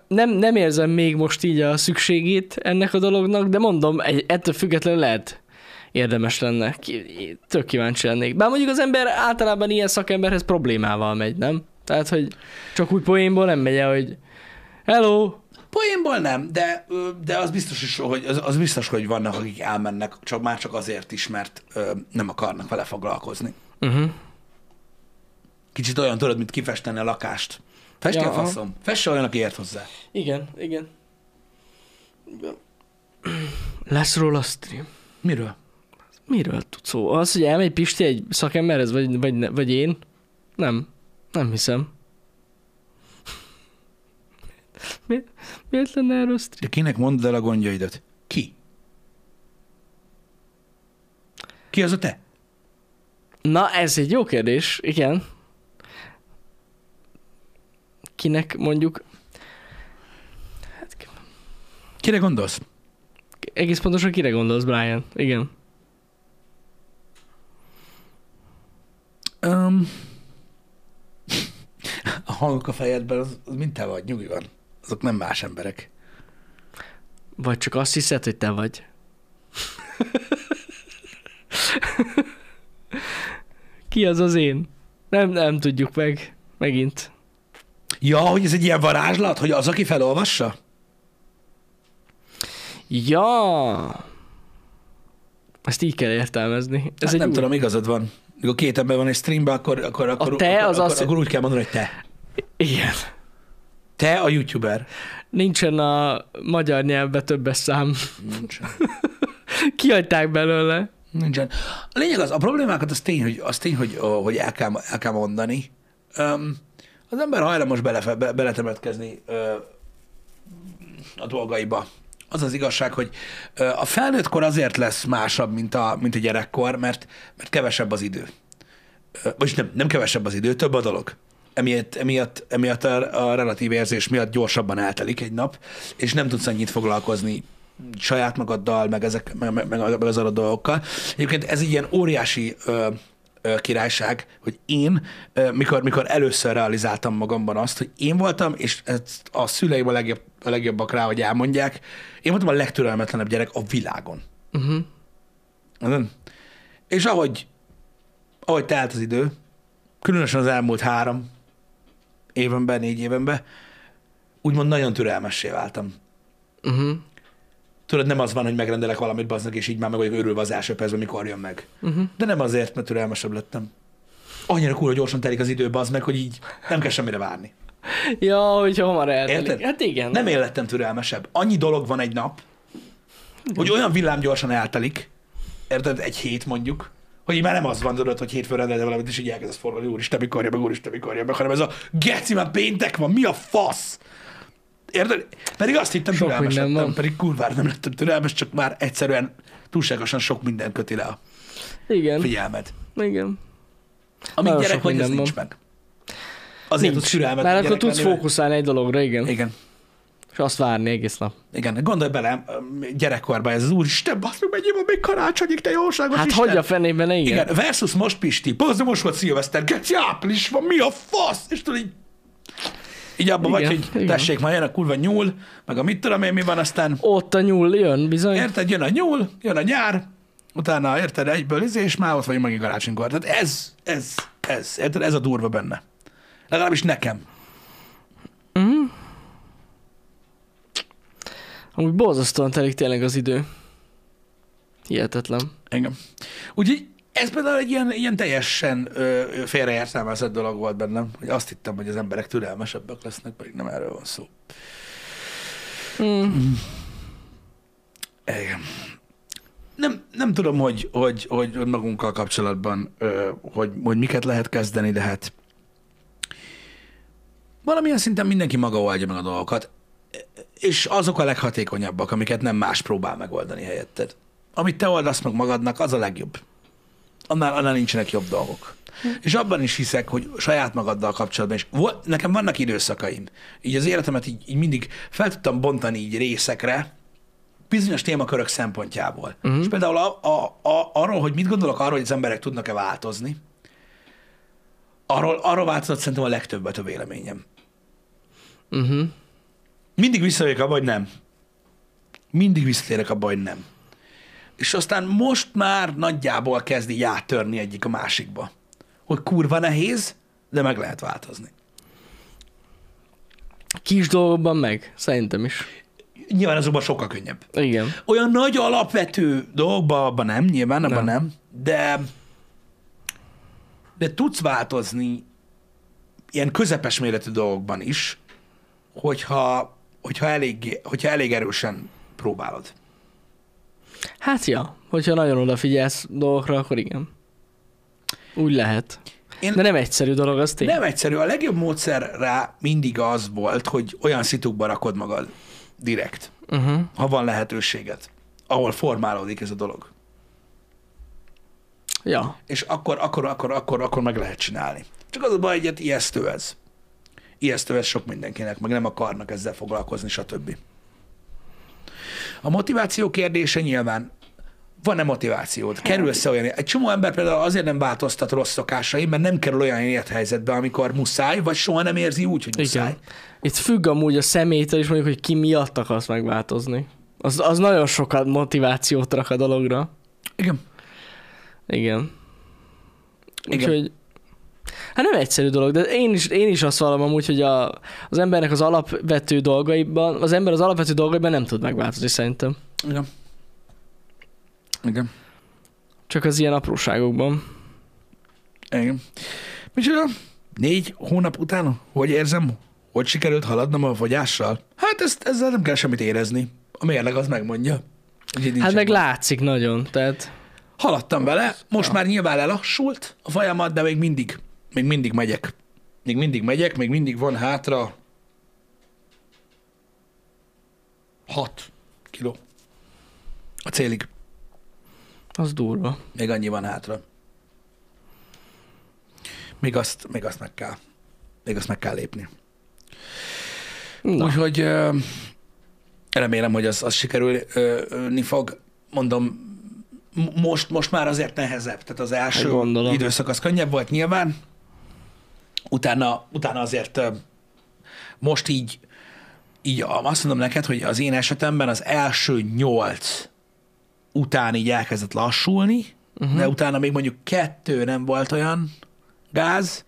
Nem érzem még most így a szükségét ennek a dolognak, de mondom, ettől függetlenül lehet érdemes lenne. Tök kíváncsi lennék. Bár mondjuk az ember általában ilyen szakemberhez problémával megy, nem? Tehát, hogy csak úgy poénból nem megy el, hogy hello! Poénból nem, de az biztos is, hogy, az biztos, hogy vannak, akik elmennek, csak már csak azért is, mert nem akarnak vele foglalkozni. Uh-huh. Kicsit olyan tudod, mint kifesteni a lakást. Festi a faszom. Fesse olyan, aki ért hozzá. Igen, igen. Lesz róla stream. Miről? Miről tudsz szó? Az, hogy elmegy Pisti egy szakemberhez, vagy én? Nem. Nem hiszem. Miért lenne erről stream? De kinek mondd el a gondjaidat? Ki? Ki az a te? Na, ez egy jó kérdés. Igen. Kinek mondjuk... Hát... Kire gondolsz? Egész pontosan kire gondolsz, Brian? Igen. A hangok a fejedben, az mind te vagy, nyugi van. Azok nem más emberek. Vagy csak azt hiszed, hogy te vagy. Ki az az én? Nem tudjuk meg. Megint. Ja, hogy ez egy ilyen varázslat, hogy az, aki felolvassa? Ja. Ezt így kell értelmezni. Ez hát nem tudom, igazad van. Mikor két ember van egy streamben, akkor úgy kell mondani, hogy te. Igen. Te a youtuber. Nincsen a magyar nyelvben többes szám. Nincsen. Kihagyták belőle. Nincsen. A lényeg az, a problémákat az tény, hogy el kell mondani. Az ember hajlamos beletemetkezni a dolgaiba. Az az igazság, hogy a felnőtt kor azért lesz másabb, mint a gyerekkor, mert kevesebb az idő. Vagyis nem kevesebb az idő, több a dolog. Emiatt a relatív érzés miatt gyorsabban eltelik egy nap, és nem tudsz annyit foglalkozni saját magaddal, meg az adott dolgokkal. Egyébként ez egy ilyen óriási királyság, hogy én, mikor először realizáltam magamban azt, hogy én voltam, és a szüleim a legjobbak rá, hogy elmondják, én voltam a legtürelmetlenebb gyerek a világon. Uh-huh. És ahogy telt az idő, különösen az elmúlt 3 évenben, 4 évenben, úgymond nagyon türelmessé váltam. Uh-huh. Tudod, nem az van, hogy megrendelek valamit, baznak, és így már meg vagyok örülve az első percben, mikor jön meg. Uh-huh. De nem azért, mert türelmesebb lettem. Annyira kurva gyorsan telik az idő, bazd meg, hogy így nem kell semmire várni. Ja, hogy hamar eltelik. Érted? Hát igen. Nem én lettem türelmesebb. Annyi dolog van egy nap, hogy olyan villám gyorsan eltelik, érted, egy hét mondjuk, hogy így már nem az van, tudod, hogy hétfőn rendeltem valamit, és így elkezdesz forgalni, úristen, mikor jön meg, hanem ez a geci, már péntek van, mi a fasz? Érted? Pedig azt hittem, türelmes lettem, pedig kurvára nem lettem türelmes, csak már egyszerűen túlságosan sok minden köti le a figyelmed. Igen. Amíg gyerek vagy, ez nincs meg. Azért nincs. Tudsz türelmet. Már akkor tudsz fókuszálni egy dologra, igen. Igen. És azt várni egész nap. Igen, gondolj bele, gyerekkorban ez az úristen, baszló, mennyi van még karácsonyig, te jóságos Isten. Hát hagyja fenében, igen. Versus most Pisti, baszló, most volt szilveszter, geci, április van, mi a fasz? És tudod, így abban vagy, hogy igen. Tessék, már jön a kurva nyúl, meg a mit tudom én, mi van, aztán... Ott a nyúl jön, bizony. Érted, jön a nyúl, jön a nyár, utána érted egyből és már ott vagyunk megint karácsonykor. Tehát ez, érted, ez a durva benne. Legalábbis nekem. Mm. Amúgy borzasztóan telik tényleg az idő. Hihetetlen. Engem. Úgyhogy Ez például egy ilyen teljesen félreértelmezett dolog volt bennem, hogy azt hittem, hogy az emberek türelmesebbek lesznek, pedig nem erről van szó. Mm. Igen. Nem tudom, hogy magunkkal kapcsolatban, hogy miket lehet kezdeni, de hát valamilyen szinten mindenki maga oldja meg a dolgokat, és azok a leghatékonyabbak, amiket nem más próbál megoldani helyetted. Amit te oldasz meg magadnak, az a legjobb. Annál nincsenek jobb dolgok. Hm. És abban is hiszek, hogy saját magaddal kapcsolatban is. Nekem vannak időszakaim. Így az életemet így mindig fel tudtam bontani így részekre, bizonyos témakörök szempontjából. Uh-huh. És például arról, hogy mit gondolok arról, hogy az emberek tudnak-e változni, arról változott szerintem a legtöbbet a véleményem. Uh-huh. Mindig visszatérek abba, hogy nem. Mindig visszatérek abba, hogy nem. És aztán most már nagyjából kezdi áttörni egyik a másikba. Hogy kurva nehéz, de meg lehet változni. Kis dolgokban meg, szerintem is. Nyilván azokban sokkal könnyebb. Igen. Olyan nagy alapvető dolgokban abban nem, nyilván abban nem, de tudsz változni ilyen közepes méretű dolgokban is, hogyha elég erősen próbálod. Hát ja, hogyha nagyon odafigyelsz dolgokra, akkor igen. Úgy lehet. De nem egyszerű dolog, az tényleg. Nem egyszerű. A legjobb módszer rá mindig az volt, hogy olyan szitukba rakod magad direkt, ha van lehetőséged, ahol formálódik ez a dolog. Ja. És akkor meg lehet csinálni. Csak az a baj, hogy ijesztő ez. Ijesztő ez sok mindenkinek, meg nem akarnak ezzel foglalkozni, stb. A motiváció kérdése nyilván. Van-e motivációd? Kerülsz-e olyan? Egy csomó ember például azért nem változtat rossz szokásain, mert nem kerül olyan élethelyzetbe, amikor muszáj, vagy soha nem érzi úgy, hogy muszáj. Igen. Itt függ amúgy a személytől is, mondjuk, hogy ki miatt akarsz megváltozni. Az nagyon sokat motivációt rak a dologra. Igen. Igen. Úgyhogy... Hát nem egyszerű dolog, de én is azt vallom amúgy, hogy az embernek az alapvető dolgaiban, az ember az alapvető dolgaiban nem tud megváltozni szerintem. Igen. Igen. Csak az ilyen apróságokban. Igen. Micsoda? 4 hónap után hogy érzem, hogy sikerült haladnom a fogyással? Hát ezzel nem kell semmit érezni. A mérleg az megmondja. Hát meg látszik nagyon, tehát... Haladtam vele, most már nyilván lelassult a folyamat, de még mindig megyek. Még mindig van hátra 6 kiló a célig. Az durva. Még annyi van hátra. Még azt meg kell lépni. Na. Úgyhogy remélem, hogy az sikerülni fog. Mondom, most már azért nehezebb. Tehát az első időszak az könnyebb volt nyilván. Utána azért most így azt mondom neked, hogy az én esetemben az első 8 után így elkezdett lassulni, de utána még mondjuk 2 nem volt olyan gáz.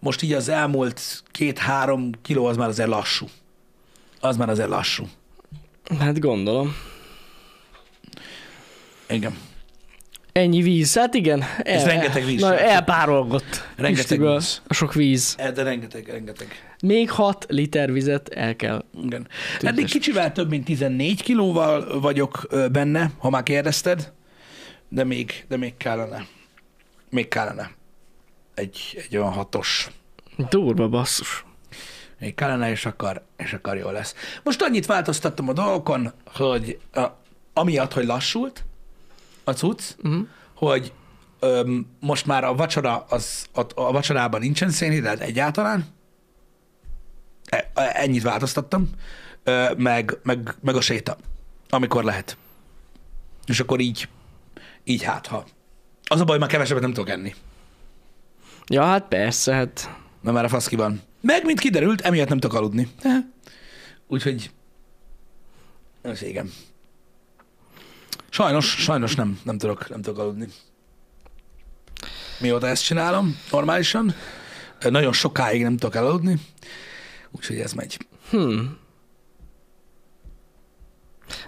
Most így az elmúlt 2-3 kiló az már azért lassú. Hát gondolom. Igen. Ennyi víz, hát igen. Ez rengeteg víz. Na, elpárolgott. Rengeteg víz. A sok víz. De rengeteg. Még 6 liter vizet el kell. Igen. Eddig kicsivel több, mint 14 kilóval vagyok benne, ha már kérdezted, de még kellene. Egy olyan 6-os. Durva basszus. Még kellene, és akkor jó lesz. Most annyit változtattam a dolgokon, hogy amiatt, hogy lassult a cucc, hogy most már a vacsora a vacsorában nincsen szénhidrát egyáltalán. Ennyit változtattam, meg a séta, amikor lehet. És akkor így hát, ha. Az a baj, már kevesebbet nem tudok enni. Ja, hát persze, hát. Na már a faszki van. Meg, mint kiderült, emiatt nem tudok aludni. Úgyhogy, az igen. Sajnos nem tudok aludni. Mióta ezt csinálom, normálisan, nagyon sokáig nem tudok elaludni, úgyhogy ez megy.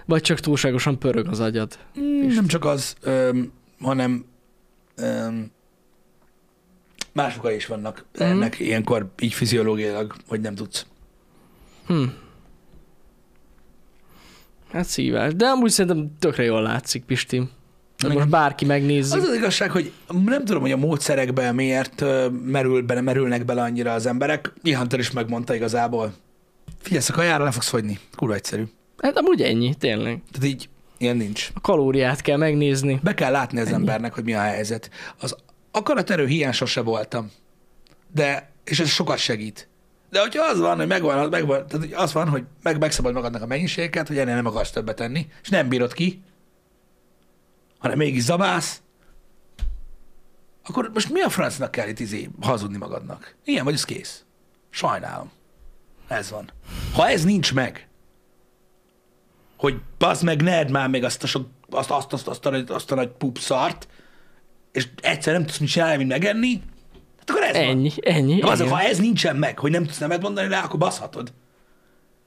Vagy csak túlságosan pörög az agyad. Nem csak az, hanem Más okai is vannak ennek ilyenkor így fiziológiailag, hogy nem tudsz. Hát szívás. De amúgy szerintem tökre jól látszik, Pisti. Most bárki megnézi. Az az igazság, hogy nem tudom, hogy a módszerekben miért merülnek bele annyira az emberek. Ihantól is megmondta igazából. Figyelsz a kajára, le fogsz fogyni. Kurva egyszerű. Hát amúgy ennyi, tényleg. Tehát így ilyen nincs. A kalóriát kell megnézni. Be kell látni az embernek, hogy mi a helyzet. Az akaraterő hiány sose voltam. De, és ez sokat segít. De hogyha az van, hogy megvan tehát hogy az van, hogy megszabad magadnak a mennyiséget, hogy ennél nem akarsz többet tenni, és nem bírod ki, hanem mégis zabálsz, akkor most mi a francnak kell itt hazudni magadnak? Ilyen vagy, ez kész. Sajnálom. Ez van. Ha ez nincs meg, hogy bazd meg, ne edd már még azt a nagy pupszart, és egyszer nem tudsz mit csinálni, mint megenni, hát akkor ez ennyi. Azok, ha ez nincsen meg, hogy nem tudsz nemet mondani rá, akkor baszhatod.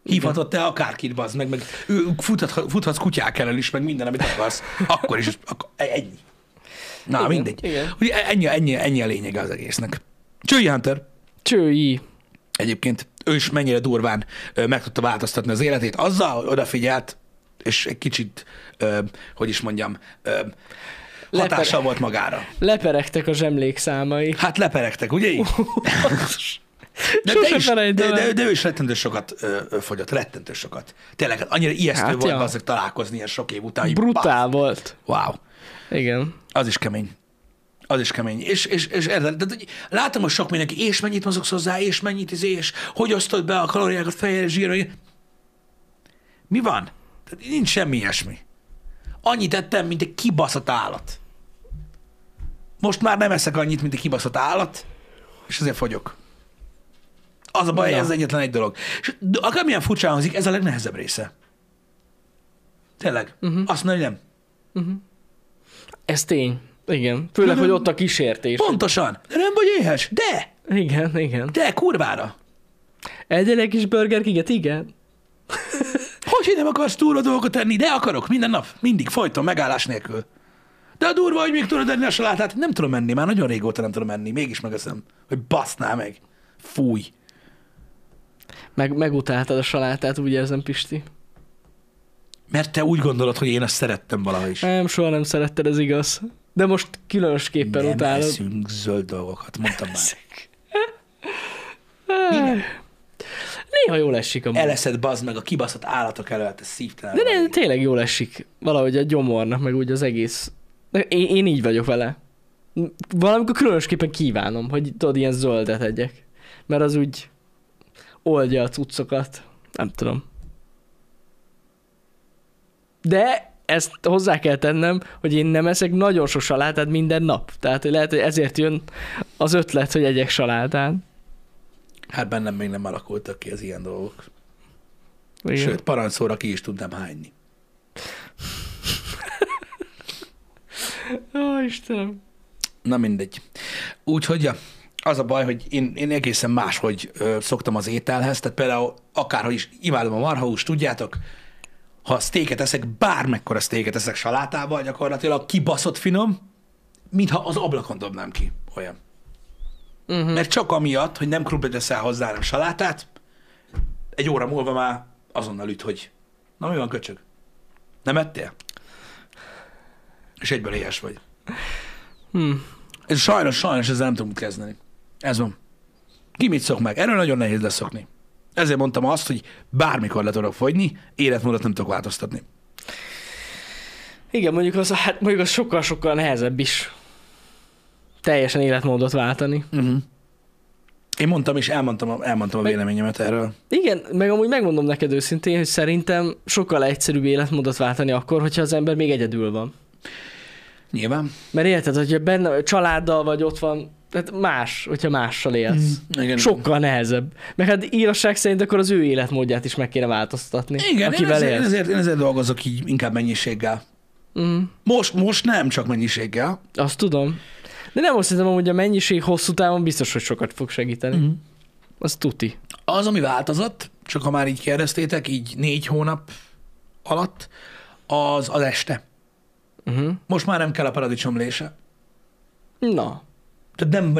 Hívhatod te akárkit, bazd meg, futhatsz kutyák ellen is, meg minden, amit akarsz. Akkor is, akkor ennyi. Na, igen, mindegy. Igen. Ugye ennyi a lényege az egésznek. Csői, Hunter. Csői. Egyébként ő is mennyire durván meg tudta változtatni az életét azzal, hogy odafigyelt, és egy kicsit, hatással volt magára. Leperegtek az emlékszámai. Hát leperegtek, ugye így? De ő is rettentő sokat fogyott. Tényleg, hát annyira ijesztő volt azért találkozni ilyen sok év után. Brutál volt. Wow. Igen. Az is kemény. És látom, hogy sok mindenki, és mennyit mozogsz hozzá, és mennyit és hogy osztod be a kalóriákat, fejjel, zsírra. Mi van? Tehát nincs semmi ilyesmi. Annyit ettem, mint egy kibaszott állat. Most már nem eszek annyit, mint egy kibaszott állat, és ezért fogyok. Az a baj, ez egyetlen egy dolog. És akármilyen furcsán hangzik, ez a legnehezebb része. Tényleg. Azt mondja, hogy nem. Ez tény. Igen. Főleg, hogy ott a kísértés. Pontosan. De nem vagy éhes. De! Igen. De, kurvára. Egyel egy kis Burger Kinget, igen. Hogy nem akarsz túlra dolgot tenni, de akarok minden nap. Mindig, folyton, megállás nélkül. De a durva, hogy még tudod enni a salátát, nem tudom enni, már nagyon régóta nem tudom enni. Mégis megeszem, hogy basznál meg. Fúj. Megutáltad a salátát, úgy érzem, Pisti. Mert te úgy gondolod, hogy én azt szerettem valaha is. Nem, soha nem szeretted, ez igaz. De most különösképpen nem utálod. Nem eszünk zöld dolgokat, mondtam már. Néha jól esik amúgy. Eleszed, bazd meg, a kibaszott állatok előtt, ez szívtelen. De nem, tényleg jól esik. Valahogy a gyomornak, meg úgy az egész. Én így vagyok vele. Valamikor különösképpen kívánom, hogy tudod, ilyen zöldet egyek. Mert az úgy oldja a cuccokat. Nem tudom. De ezt hozzá kell tennem, hogy én nem eszek nagyon sok salátát minden nap. Tehát hogy lehet, hogy ezért jön az ötlet, hogy egyek salátát. Hát bennem még nem alakultak ki az ilyen dolgok. Igen. Sőt, parancsóra ki is tudnám hányni. Ó, Istenem. Na mindegy. Úgyhogy az a baj, hogy én egészen máshogy szoktam az ételhez, tehát például akárhogy is imádom a marhahúst, tudjátok, ha sztéket eszek, bármekkora sztéket eszek salátával, gyakorlatilag kibaszott finom, mintha az ablakon dobnám ki, olyan. Uh-huh. Mert csak amiatt, hogy nem krumplit eszel hozzá, nem salátát, egy óra múlva már azonnal üt, hogy na mi van, köcsög? Nem ettél? És egyből éhes vagy. És sajnos ezzel nem tudom mit kezdeni. Ez van. Ki mit szok meg? Erről nagyon nehéz leszokni. Ezért mondtam azt, hogy bármikor le tudok fogyni, életmódot nem tudok változtatni. Igen, mondjuk az sokkal-sokkal nehezebb is. Teljesen életmódot váltani. Uh-huh. Én mondtam és elmondtam a véleményemet erről. Igen, meg amúgy megmondom neked őszintén, hogy szerintem sokkal egyszerűbb életmódot váltani akkor, hogyha az ember még egyedül van. Nyilván. Mert érted, hogyha benne családdal vagy ott van, tehát más, hogyha mással élsz. Mm, sokkal nehezebb. Meg hát igazság szerint akkor az ő életmódját is meg kéne változtatni. Igen, én ezért dolgozok így inkább mennyiséggel. Mm. Most nem csak mennyiséggel. Azt tudom. De nem azt hiszem, hogy a mennyiség hosszú távon biztos, hogy sokat fog segíteni. Mm. Az tuti. Az, ami változott, csak ha már így kérdeztétek, így 4 hónap alatt, az este. Most már nem kell a paradicsomlése. Na. Tehát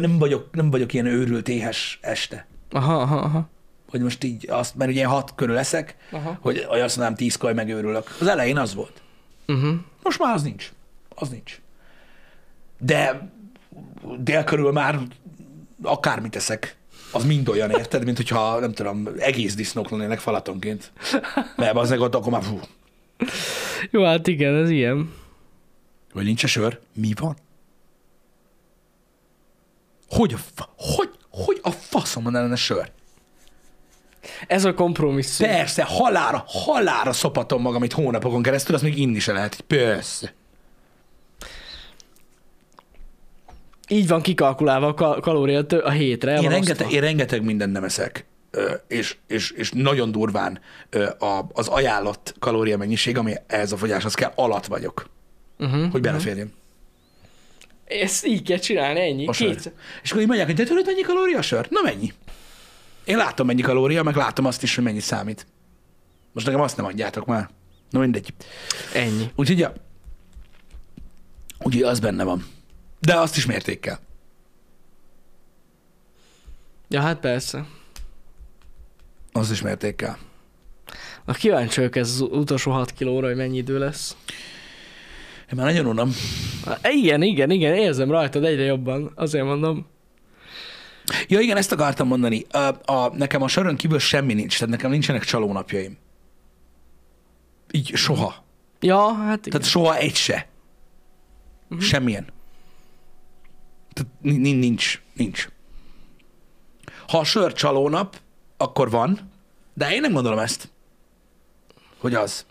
nem vagyok ilyen őrült éhes este. Aha. Hogy most így azt, mert ugye 6 körül leszek, aha, hogy azt mondanám 10-kor megőrülök. Az elején az volt. Uh-huh. Most már az nincs. Az nincs. De dél körül már akármit eszek, az mind olyan, érted, mint hogyha, nem tudom, egész disznók lennének falatonként. Mert az ott akkor már fú. Jó, hát igen, ez ilyen. Hogy nincs-e sör? Mi van? Hogy a faszomon lenne sör? Ez a kompromisszum. Persze, halálra szopatom magam itt hónapokon keresztül, az még inni se lehet. Persze. Így van kikalkulálva a kalóriát a hétre. Én rengeteg mindent nem eszek, és nagyon durván az ajánlott kalóriamennyiség, ami ehhez a fogyáshoz kell, alatt vagyok, hogy beleférjen. Ezt így kell csinálni, ennyi. És akkor így mondják, hogy de tudod, mennyi kalória a sör? Na mennyi? Én látom, mennyi kalória, meg látom azt is, hogy mennyi számít. Most nekem azt nem adjátok már. Na mindegy. Ennyi. Úgyhogy az benne van. De azt is mértékkel. Ja, hát persze. Azt is mértékkel. Na kíváncsi vagyok ez az utolsó 6 kilóra, hogy mennyi idő lesz. Én már nagyon unam. Igen, érzem rajtad egyre jobban, azért mondom. Ja igen, ezt akartam mondani. Nekem a sörön kívül semmi nincs, tehát nekem nincsenek csalónapjaim. Így soha. Ja, hát igen. Tehát soha egy se. Uh-huh. Semmilyen. Tehát nincs. Ha a sör csalónap, akkor van, de én nem gondolom ezt, hogy az.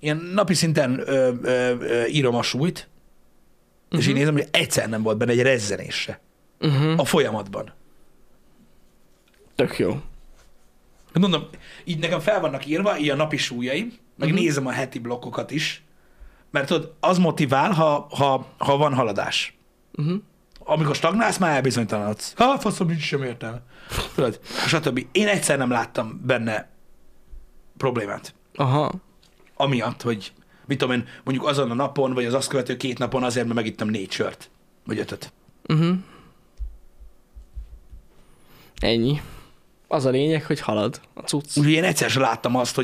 Ilyen napi szinten írom a súlyt, és így nézem, hogy egyszer nem volt benne egy rezzenés se. A folyamatban. Tök jó. Mondom, így nekem fel vannak írva, így a napi súlyaim, meg nézem a heti blokkokat is, mert tudod, az motivál, ha van haladás. Amikor stagnálsz, már elbizonytalanodsz. Ha, faszom, nincs sem értelme. Tudod, stb. Én egyszer nem láttam benne problémát. Aha. Amiatt, hogy mit tudom én, mondjuk azon a napon, vagy az azt követő 2 napon azért, mert megittem 4 sört, vagy 5-öt. Ennyi. Az a lényeg, hogy halad a cucc. Úgyhogy én egyszer sem láttam azt,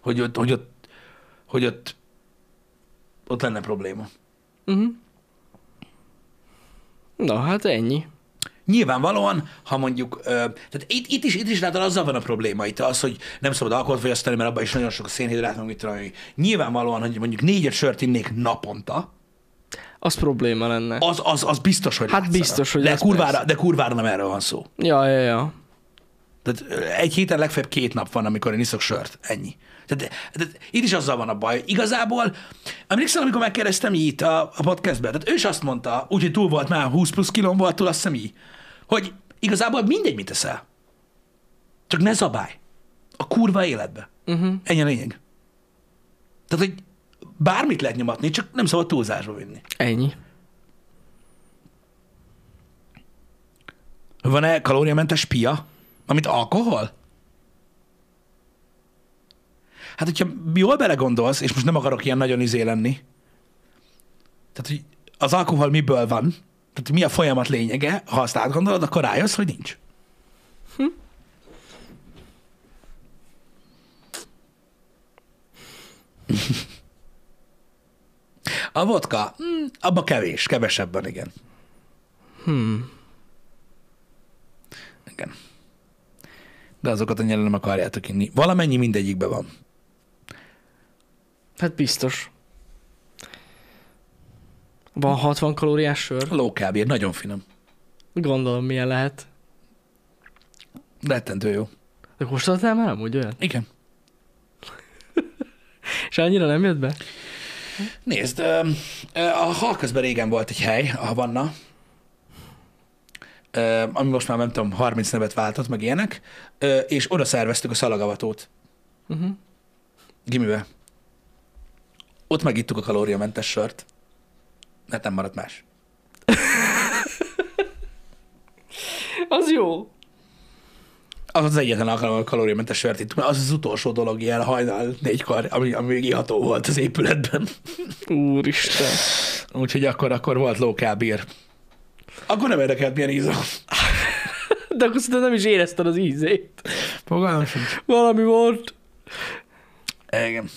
hogy ott lenne probléma. Na, hát ennyi. Nyilvánvalóan, ha mondjuk, tehát itt is látod, azzal van a probléma itt az, hogy nem szabad alkoholt fogyasztani, mert abban is nagyon sok a szénhidrát, meg mit tudom, hogy nyilvánvalóan, hogy mondjuk 4-5 sört innék naponta, az probléma lenne. Az biztos, hogy látszana. Hát biztos, hogy de kurvára nem erről van szó. Ja. Tehát egy héten legfeljebb 2 nap van, amikor én iszok sört. Ennyi. Tehát itt is azzal van a baj. Igazából, emlékszem, amikor megkérdeztem itt a podcastben, tehát ő is azt mondta, úgyhogy túl volt már 20 plusz kilom volt túl, azt hiszem így, hogy igazából mindegy, mit teszel. Csak ne zabálj. A kurva életbe. Ennyi a lényeg. Tehát, hogy bármit lehet nyomatni, csak nem szabad túlzásba vinni. Ennyi. Van-e kalóriamentes pia? Amit alkohol? Hát, hogyha jól belegondolsz, és most nem akarok ilyen nagyon lenni, tehát, hogy az alkohol miből van, tehát mi a folyamat lényege, ha azt átgondolod, akkor rájössz, hogy nincs. A vodka, abba kevesebben, igen. Igen. De azokat annyira nem akarjátok inni. Valamennyi mindegyikben van. Hát biztos. Van 60 kalóriás sör? Low carb, nagyon finom. Gondolom, milyen lehet. Rettentő jó. De kóstoltál már amúgy olyan? Igen. És annyira nem jött be? Nézd, a hal közben régen volt egy hely, a Havanna, ami most már nem tudom, 30 nevet váltott, meg ilyenek, és oda szerveztük a szalagavatót. Gimivel. Ott megittuk a kalóriamentes sört, mert nem maradt más. Az jó. az az egyetlen alkalom, a kalóriamentes sört ittunk, az az utolsó dolog ilyen hajnal 4-kor, ami még iható volt az épületben. Úristen. Úgyhogy akkor volt lókábír. Akkor nem érdekelt, milyen ízom. De akkor szerintem nem is érezted az ízét. Fogalmam sincs. Valami volt. Igen.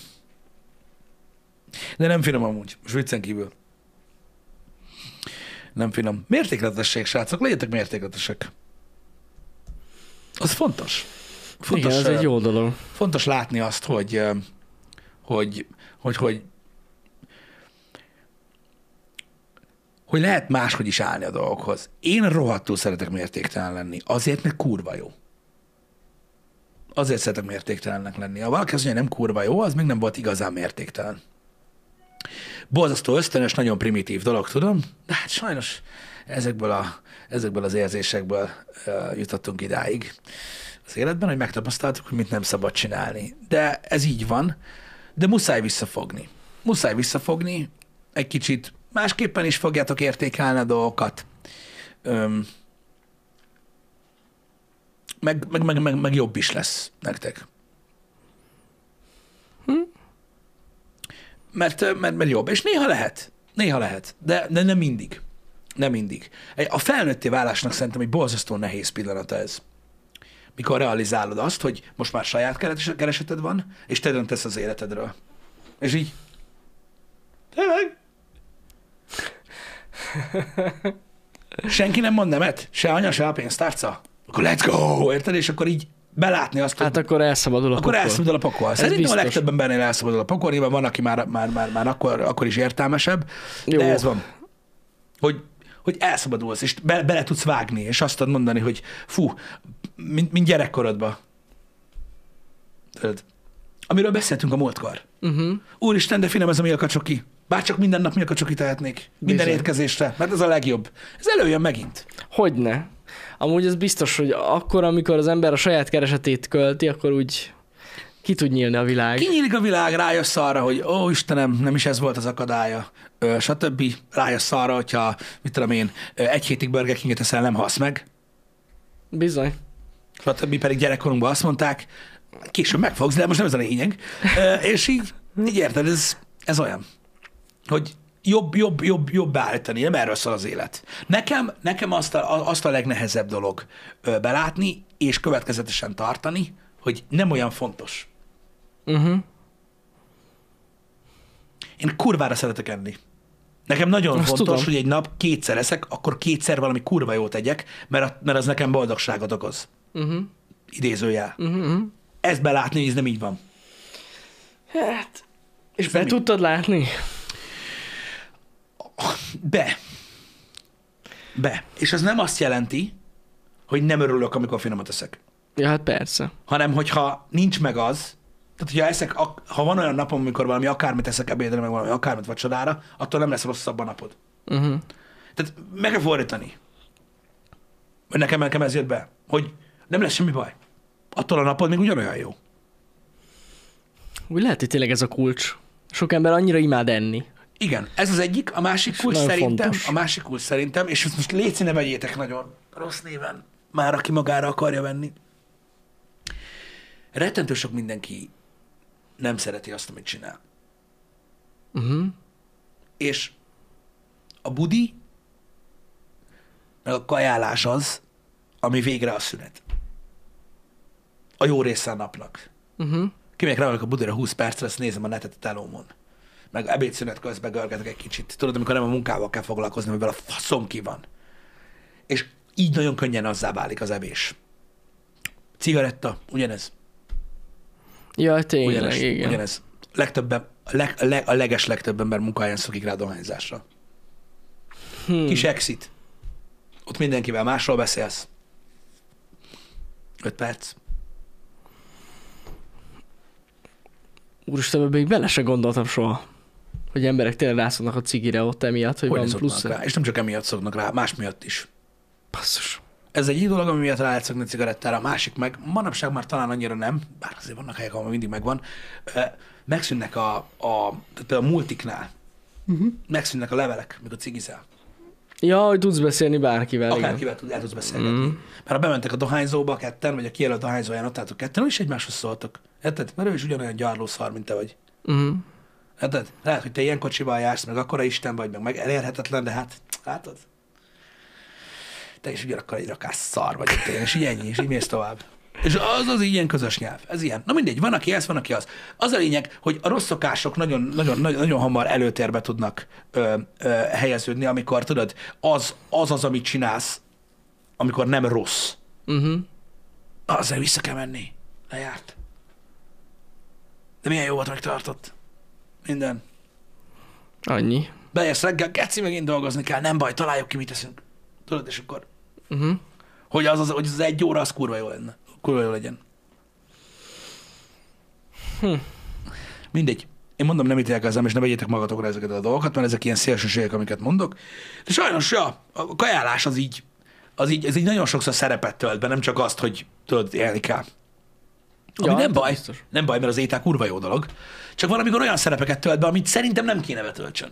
De nem finom amúgy, most viccen kívül. Nem finom. Mértékletesség, srácok, legyetek mértékletesek. Az fontos. Fontos. Igen, ez egy jó dolog. Fontos látni azt, hogy lehet máshogy is állni a dolgokhoz. Én rohadtul szeretek mértéktelen lenni. Azért, mert kurva jó. Azért szeretek mértéktelennek lenni. Ha valaki azt mondja, nem kurva jó, az még nem volt igazán mértéktelen. Borzasztó ösztönös, nagyon primitív dolog, tudom, de hát sajnos ezekből az érzésekből jutottunk idáig az életben, hogy megtapasztaltuk, hogy mit nem szabad csinálni. De ez így van, de muszáj visszafogni. Muszáj visszafogni, egy kicsit másképpen is fogjátok értékelni a dolgokat. Meg jobb is lesz nektek. Mert jobb. És néha lehet, de nem mindig. Nem mindig. A felnőtté válásnak szerintem egy borzasztó nehéz pillanata ez. Mikor realizálod azt, hogy most már saját kereseted van, és te döntesz az életedről. És így... Tényleg? Senki nem mond nemet? Se anya, se a pénztárca? Akkor let's go! Érted? És akkor így... belátni azt, hát akkor elszabadul a pokol. Szerintem a legtöbb embernél elszabadul a pokol, nyilván van, aki már akkor is értelmesebb, jó. De ez van, hogy elszabadulsz, és bele tudsz vágni, és azt tudod mondani, hogy fú, mint gyerekkorodban. Amiről beszéltünk a múltkor. Uh-huh. Úristen, de finom ez a milkacsoki. Bárcsak minden nap milkacsoki tehetnék. Minden bizony. Étkezésre, mert ez a legjobb. Ez előjön megint. Hogyne. Amúgy ez biztos, hogy akkor, amikor az ember a saját keresetét költi, akkor úgy ki tud nyílni a világ. Kinyílik a világ, rájössz arra, hogy ó, Istenem, nem is ez volt az akadálya, stb. Rájössz arra, hogyha, mit tudom én, egy hétig Burger Kinget eszel, nem halsz meg. Bizony. Stb. Pedig gyerekkorunkban azt mondták, később megfogsz, de most nem ez a lényeg. És így érted, ez olyan, hogy... Jobb állítani, nem erről szól az élet. Nekem azt a legnehezebb dolog belátni, és következetesen tartani, hogy nem olyan fontos. Uh-huh. Én kurvára szeretek enni. Nekem nagyon azt fontos, tudom. Hogy egy nap kétszer eszek, akkor kétszer valami kurva jót egyek, mert az nekem boldogságot okoz. Uh-huh. Idézőjel. Uh-huh. Ezt belátni, hogy ez nem így van. Hát, és be tudtad látni? Be. És az nem azt jelenti, hogy nem örülök, amikor finomat eszek. Ja, hát persze. Hanem, hogyha nincs meg az, tehát hogyha eszek, ha van olyan napom, amikor valami akármit eszek ebédre, meg valami akármit vacsorára, attól nem lesz rosszabb a napod. Uh-huh. Tehát meg kell fordítani. Nekem ez jött be, hogy nem lesz semmi baj. Attól a napod még ugyanolyan jó. Úgy lehet, hogy tényleg ez a kulcs. Sok ember annyira imád enni. Igen, ez az egyik, a másik kulcs szerintem, és most léci ne vegyétek nagyon rossz néven, már aki magára akarja venni. Rettentő sok mindenki nem szereti azt, amit csinál. Uh-huh. És a budi, meg a kajálás az, ami végre a szünet. A jó része a napnak. Uh-huh. Kimegyek rá, a budira 20 percre, azt nézem a netet a telómon. Meg ebédszünet közben görgetek egy kicsit. Tudod, amikor nem a munkával kell foglalkozni, amivel a faszom ki van. És így nagyon könnyen azzá válik az evés. Cigaretta, ugyanez. Ja, tényleg, igen. Ugyanez. A legeslegtöbb ember munkahelyen szokik rá a dohányzásra. Kis exit. Ott mindenkivel másról beszélsz. 5 perc. Úristen, még bele se gondoltam soha, hogy emberek tényleg rászoknak a cigire ott emiatt, hogy van plusz. Rá? És nem csak emiatt szoknak rá, más miatt is. Basszus. Ez egy dolog, ami miatt rá lehet szokni a cigarettára, a másik meg, manapság már talán annyira nem, bár azért vannak helyek, ahol mindig megvan, megszűnnek a multiknál, uh-huh. Megszűnnek a levelek, mikor cigizel. Ja, hogy tudsz beszélni bárkivel. Akárkivel el tudsz beszélni. Mm. Mert ha bementek a dohányzóba ketten, vagy a kijelölt dohányzóján ott álltok ketten, és egymáshoz szóltak. Érted? Mert ő is ugyanolyan gyarlószar, mint te vagy. Mm. Érted? Lehet, hogy te ilyen kocsival jársz, meg akkora isten vagy, meg elérhetetlen, de hát látod? Te is ugyanakkor egy rakás szar vagy ott, és így ennyi, és így mész tovább. És az ilyen közös nyelv. Ez ilyen. Na mindegy, van, aki ez, van, aki az. Az a lényeg, hogy a rossz szokások nagyon hamar előtérbe tudnak helyeződni, amikor tudod, az, amit csinálsz, amikor nem rossz. Uh-huh. Azzal vissza kell menni. Lejárt. De milyen jó volt, meg tartott. Minden. Annyi. Beérsz reggel, geci, megint dolgozni kell, nem baj, találjuk ki, mit teszünk. Tudod, és akkor... Uh-huh. Hogy az egy óra, az kurva jó lenne. Kurva jó legyen. Hm. Mindegy. Én mondom, nem ítélkezzem, és ne vegyétek magatokra ezeket a dolgokat, mert ezek ilyen szélsőségek, amiket mondok. De sajnos, ja, a kajálás az így nagyon sokszor szerepet tölt be, nem csak azt, hogy tudod, élni kell. Ami ja, nem baj, biztos. Nem baj, mert az étel kurva jó dolog. Csak valamikor olyan szerepeket tölt be, amit szerintem nem kéne betöltsön.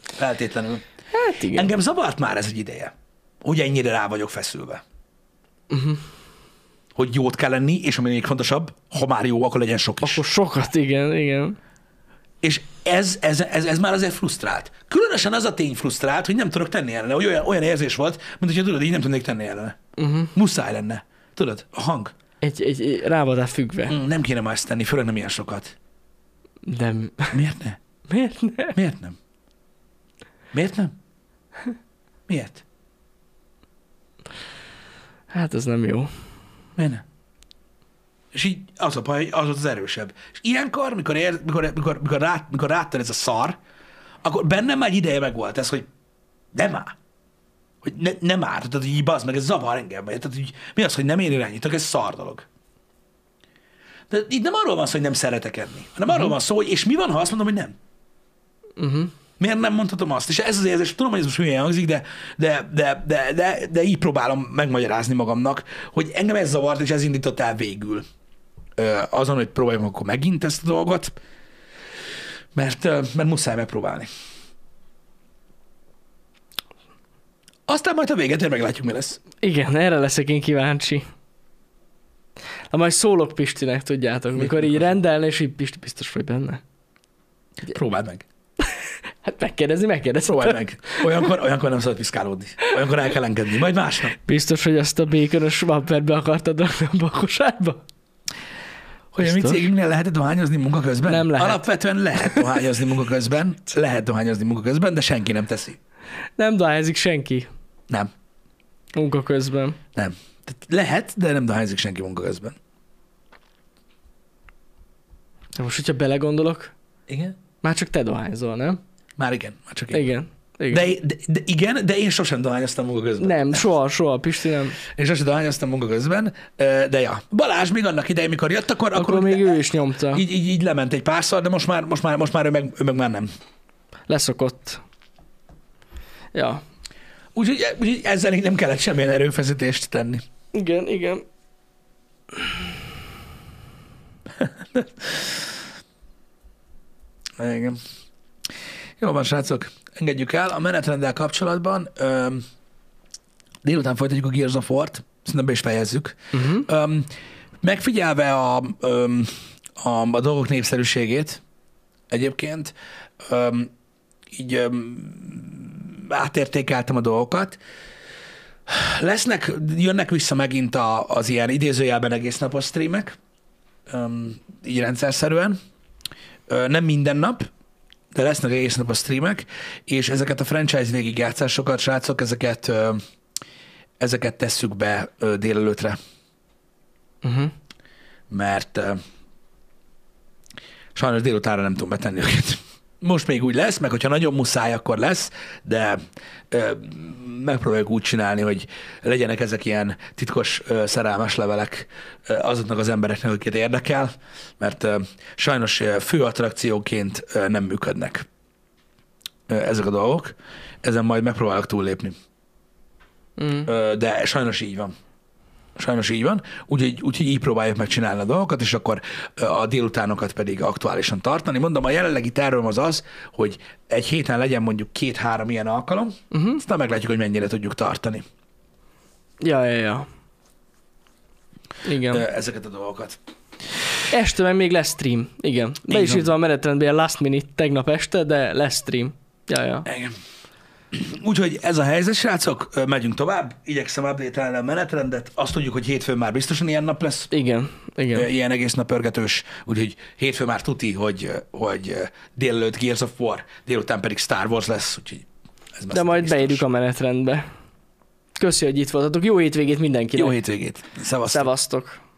Feltétlenül. Hát igen. Engem zavart már ez egy ideje, hogy ennyire rá vagyok feszülve. Uh-huh. Hogy jót kell lenni, és ami még fontosabb, ha már jó, akkor legyen sok is. Akkor sokat, igen, igen. És ez már azért frusztrált. Különösen az a tény frusztrált, hogy nem tudok tenni ellene, hogy olyan érzés volt, mint hogyha tudod, így nem tudnék tenni ellene. Uh-huh. Muszáj lenne. Tudod, a hang. Egy rábadás függve. Nem kéne már ezt tenni, főleg nem ilyen sokat. Nem. Miért ne? Miért ne? Miért nem? Miért nem? Miért? Hát ez nem jó. Miért nem? És így az a baj, az az erősebb. És ilyenkor, mikor ráttad ez a szar, akkor bennem már egy ideje megvolt ez, hogy nem áll. Hogy nem áll. Tehát így bazd meg, ez zavar engem. Tehát így, mi az, hogy nem én irányítok, ez szar dolog. De itt nem arról van szó, hogy nem szeretek enni, hanem arról van szó, hogy és mi van, ha azt mondom, hogy nem? Miért nem mondhatom azt? És ez az érzés, tudom, hogy ez most hülyén hangzik, de így próbálom megmagyarázni magamnak, hogy engem ez zavart, és ez indított el végül. Azon, hogy próbáljam akkor megint ezt a dolgot, mert muszáj megpróbálni. Aztán majd a véget, meglátjuk, mi lesz. Igen, erre leszek én kíváncsi. Na majd szólok Pistinek, tudjátok, mikor így rendelni, és így Pisti biztos vagy benne. Próbáld meg. Hát megkérdezi. Próbálj meg. Olyankor nem szabad piszkálódni. Olyankor el kell engedni. Majd másnap. Biztos, hogy azt a békönös vampert be akartad rakni abba a kosárba? Hogy a mi cégünknél lehet dohányozni munka közben? Nem lehet. Alapvetően lehet dohányozni munka közben. De senki nem teszi. Nem dohányozik senki. Nem. Munka közben. Nem. Tehát lehet, de nem dohányozik senki munka közben. De most, hogyha belegondolok. Igen? Már csak te dohányzol, nem? Már igen, már csak én. Igen. De én sosem dohányoztam munka közben. Nem, soha, Pisti nem. Én sosem dohányoztam munka közben, de ja. Balázs még annak idején, mikor jött, akkor még ő is nyomta. Így lement egy párszor, de most már ő meg már nem. Leszokott. Ja. Úgyhogy ezzel nem kellett semmilyen erőfeszítést tenni. Igen. Igen. Jól van, srácok, engedjük el. A menetrenddel kapcsolatban délután folytatjuk a Gears of War-t, szerintem be is fejezzük. Uh-huh. Megfigyelve a dolgok népszerűségét egyébként, így átértékeltem a dolgokat. Jönnek vissza megint az ilyen idézőjelben egész napos streamek, így rendszerszerűen. Nem minden nap, de lesznek egész nap a streamek, és ezeket a franchise végigjátszásokat, srácok, ezeket tesszük be délelőtre. Uh-huh. Mert sajnos délutánra nem tudom betenni őket. Most még úgy lesz, meg hogyha nagyon muszáj, akkor lesz, de megpróbáljuk úgy csinálni, hogy legyenek ezek ilyen titkos szerelmes levelek azoknak az embereknek, akiket érdekel, mert sajnos fő attrakcióként nem működnek ezek a dolgok. Ezen majd megpróbálok túllépni. De sajnos így van. Sajnos így van, úgyhogy így próbáljuk megcsinálni a dolgokat, és akkor a délutánokat pedig aktuálisan tartani. Mondom, a jelenlegi tervem az az, hogy egy héten legyen mondjuk 2-3 ilyen alkalom, aztán meglátjuk, hogy mennyire tudjuk tartani. Ja. Igen. Ezeket a dolgokat. Este meg még lesz stream, igen. Be is írtam a menetrendben last minute tegnap este, de lesz stream. Ja. Igen. Úgyhogy ez a helyzet, srácok, megyünk tovább, igyekszem update-elni a menetrendet, azt tudjuk, hogy hétfőn már biztosan ilyen nap lesz. Igen. Ilyen egész nap pörgetős, úgyhogy hétfőn már tuti, hogy délelőtt Gears of War, délután pedig Star Wars lesz, úgyhogy ez de majd biztos. Beírjuk a menetrendbe. Köszi, hogy itt voltatok, jó hétvégét mindenkinek. Jó hétvégét. Szevasztok.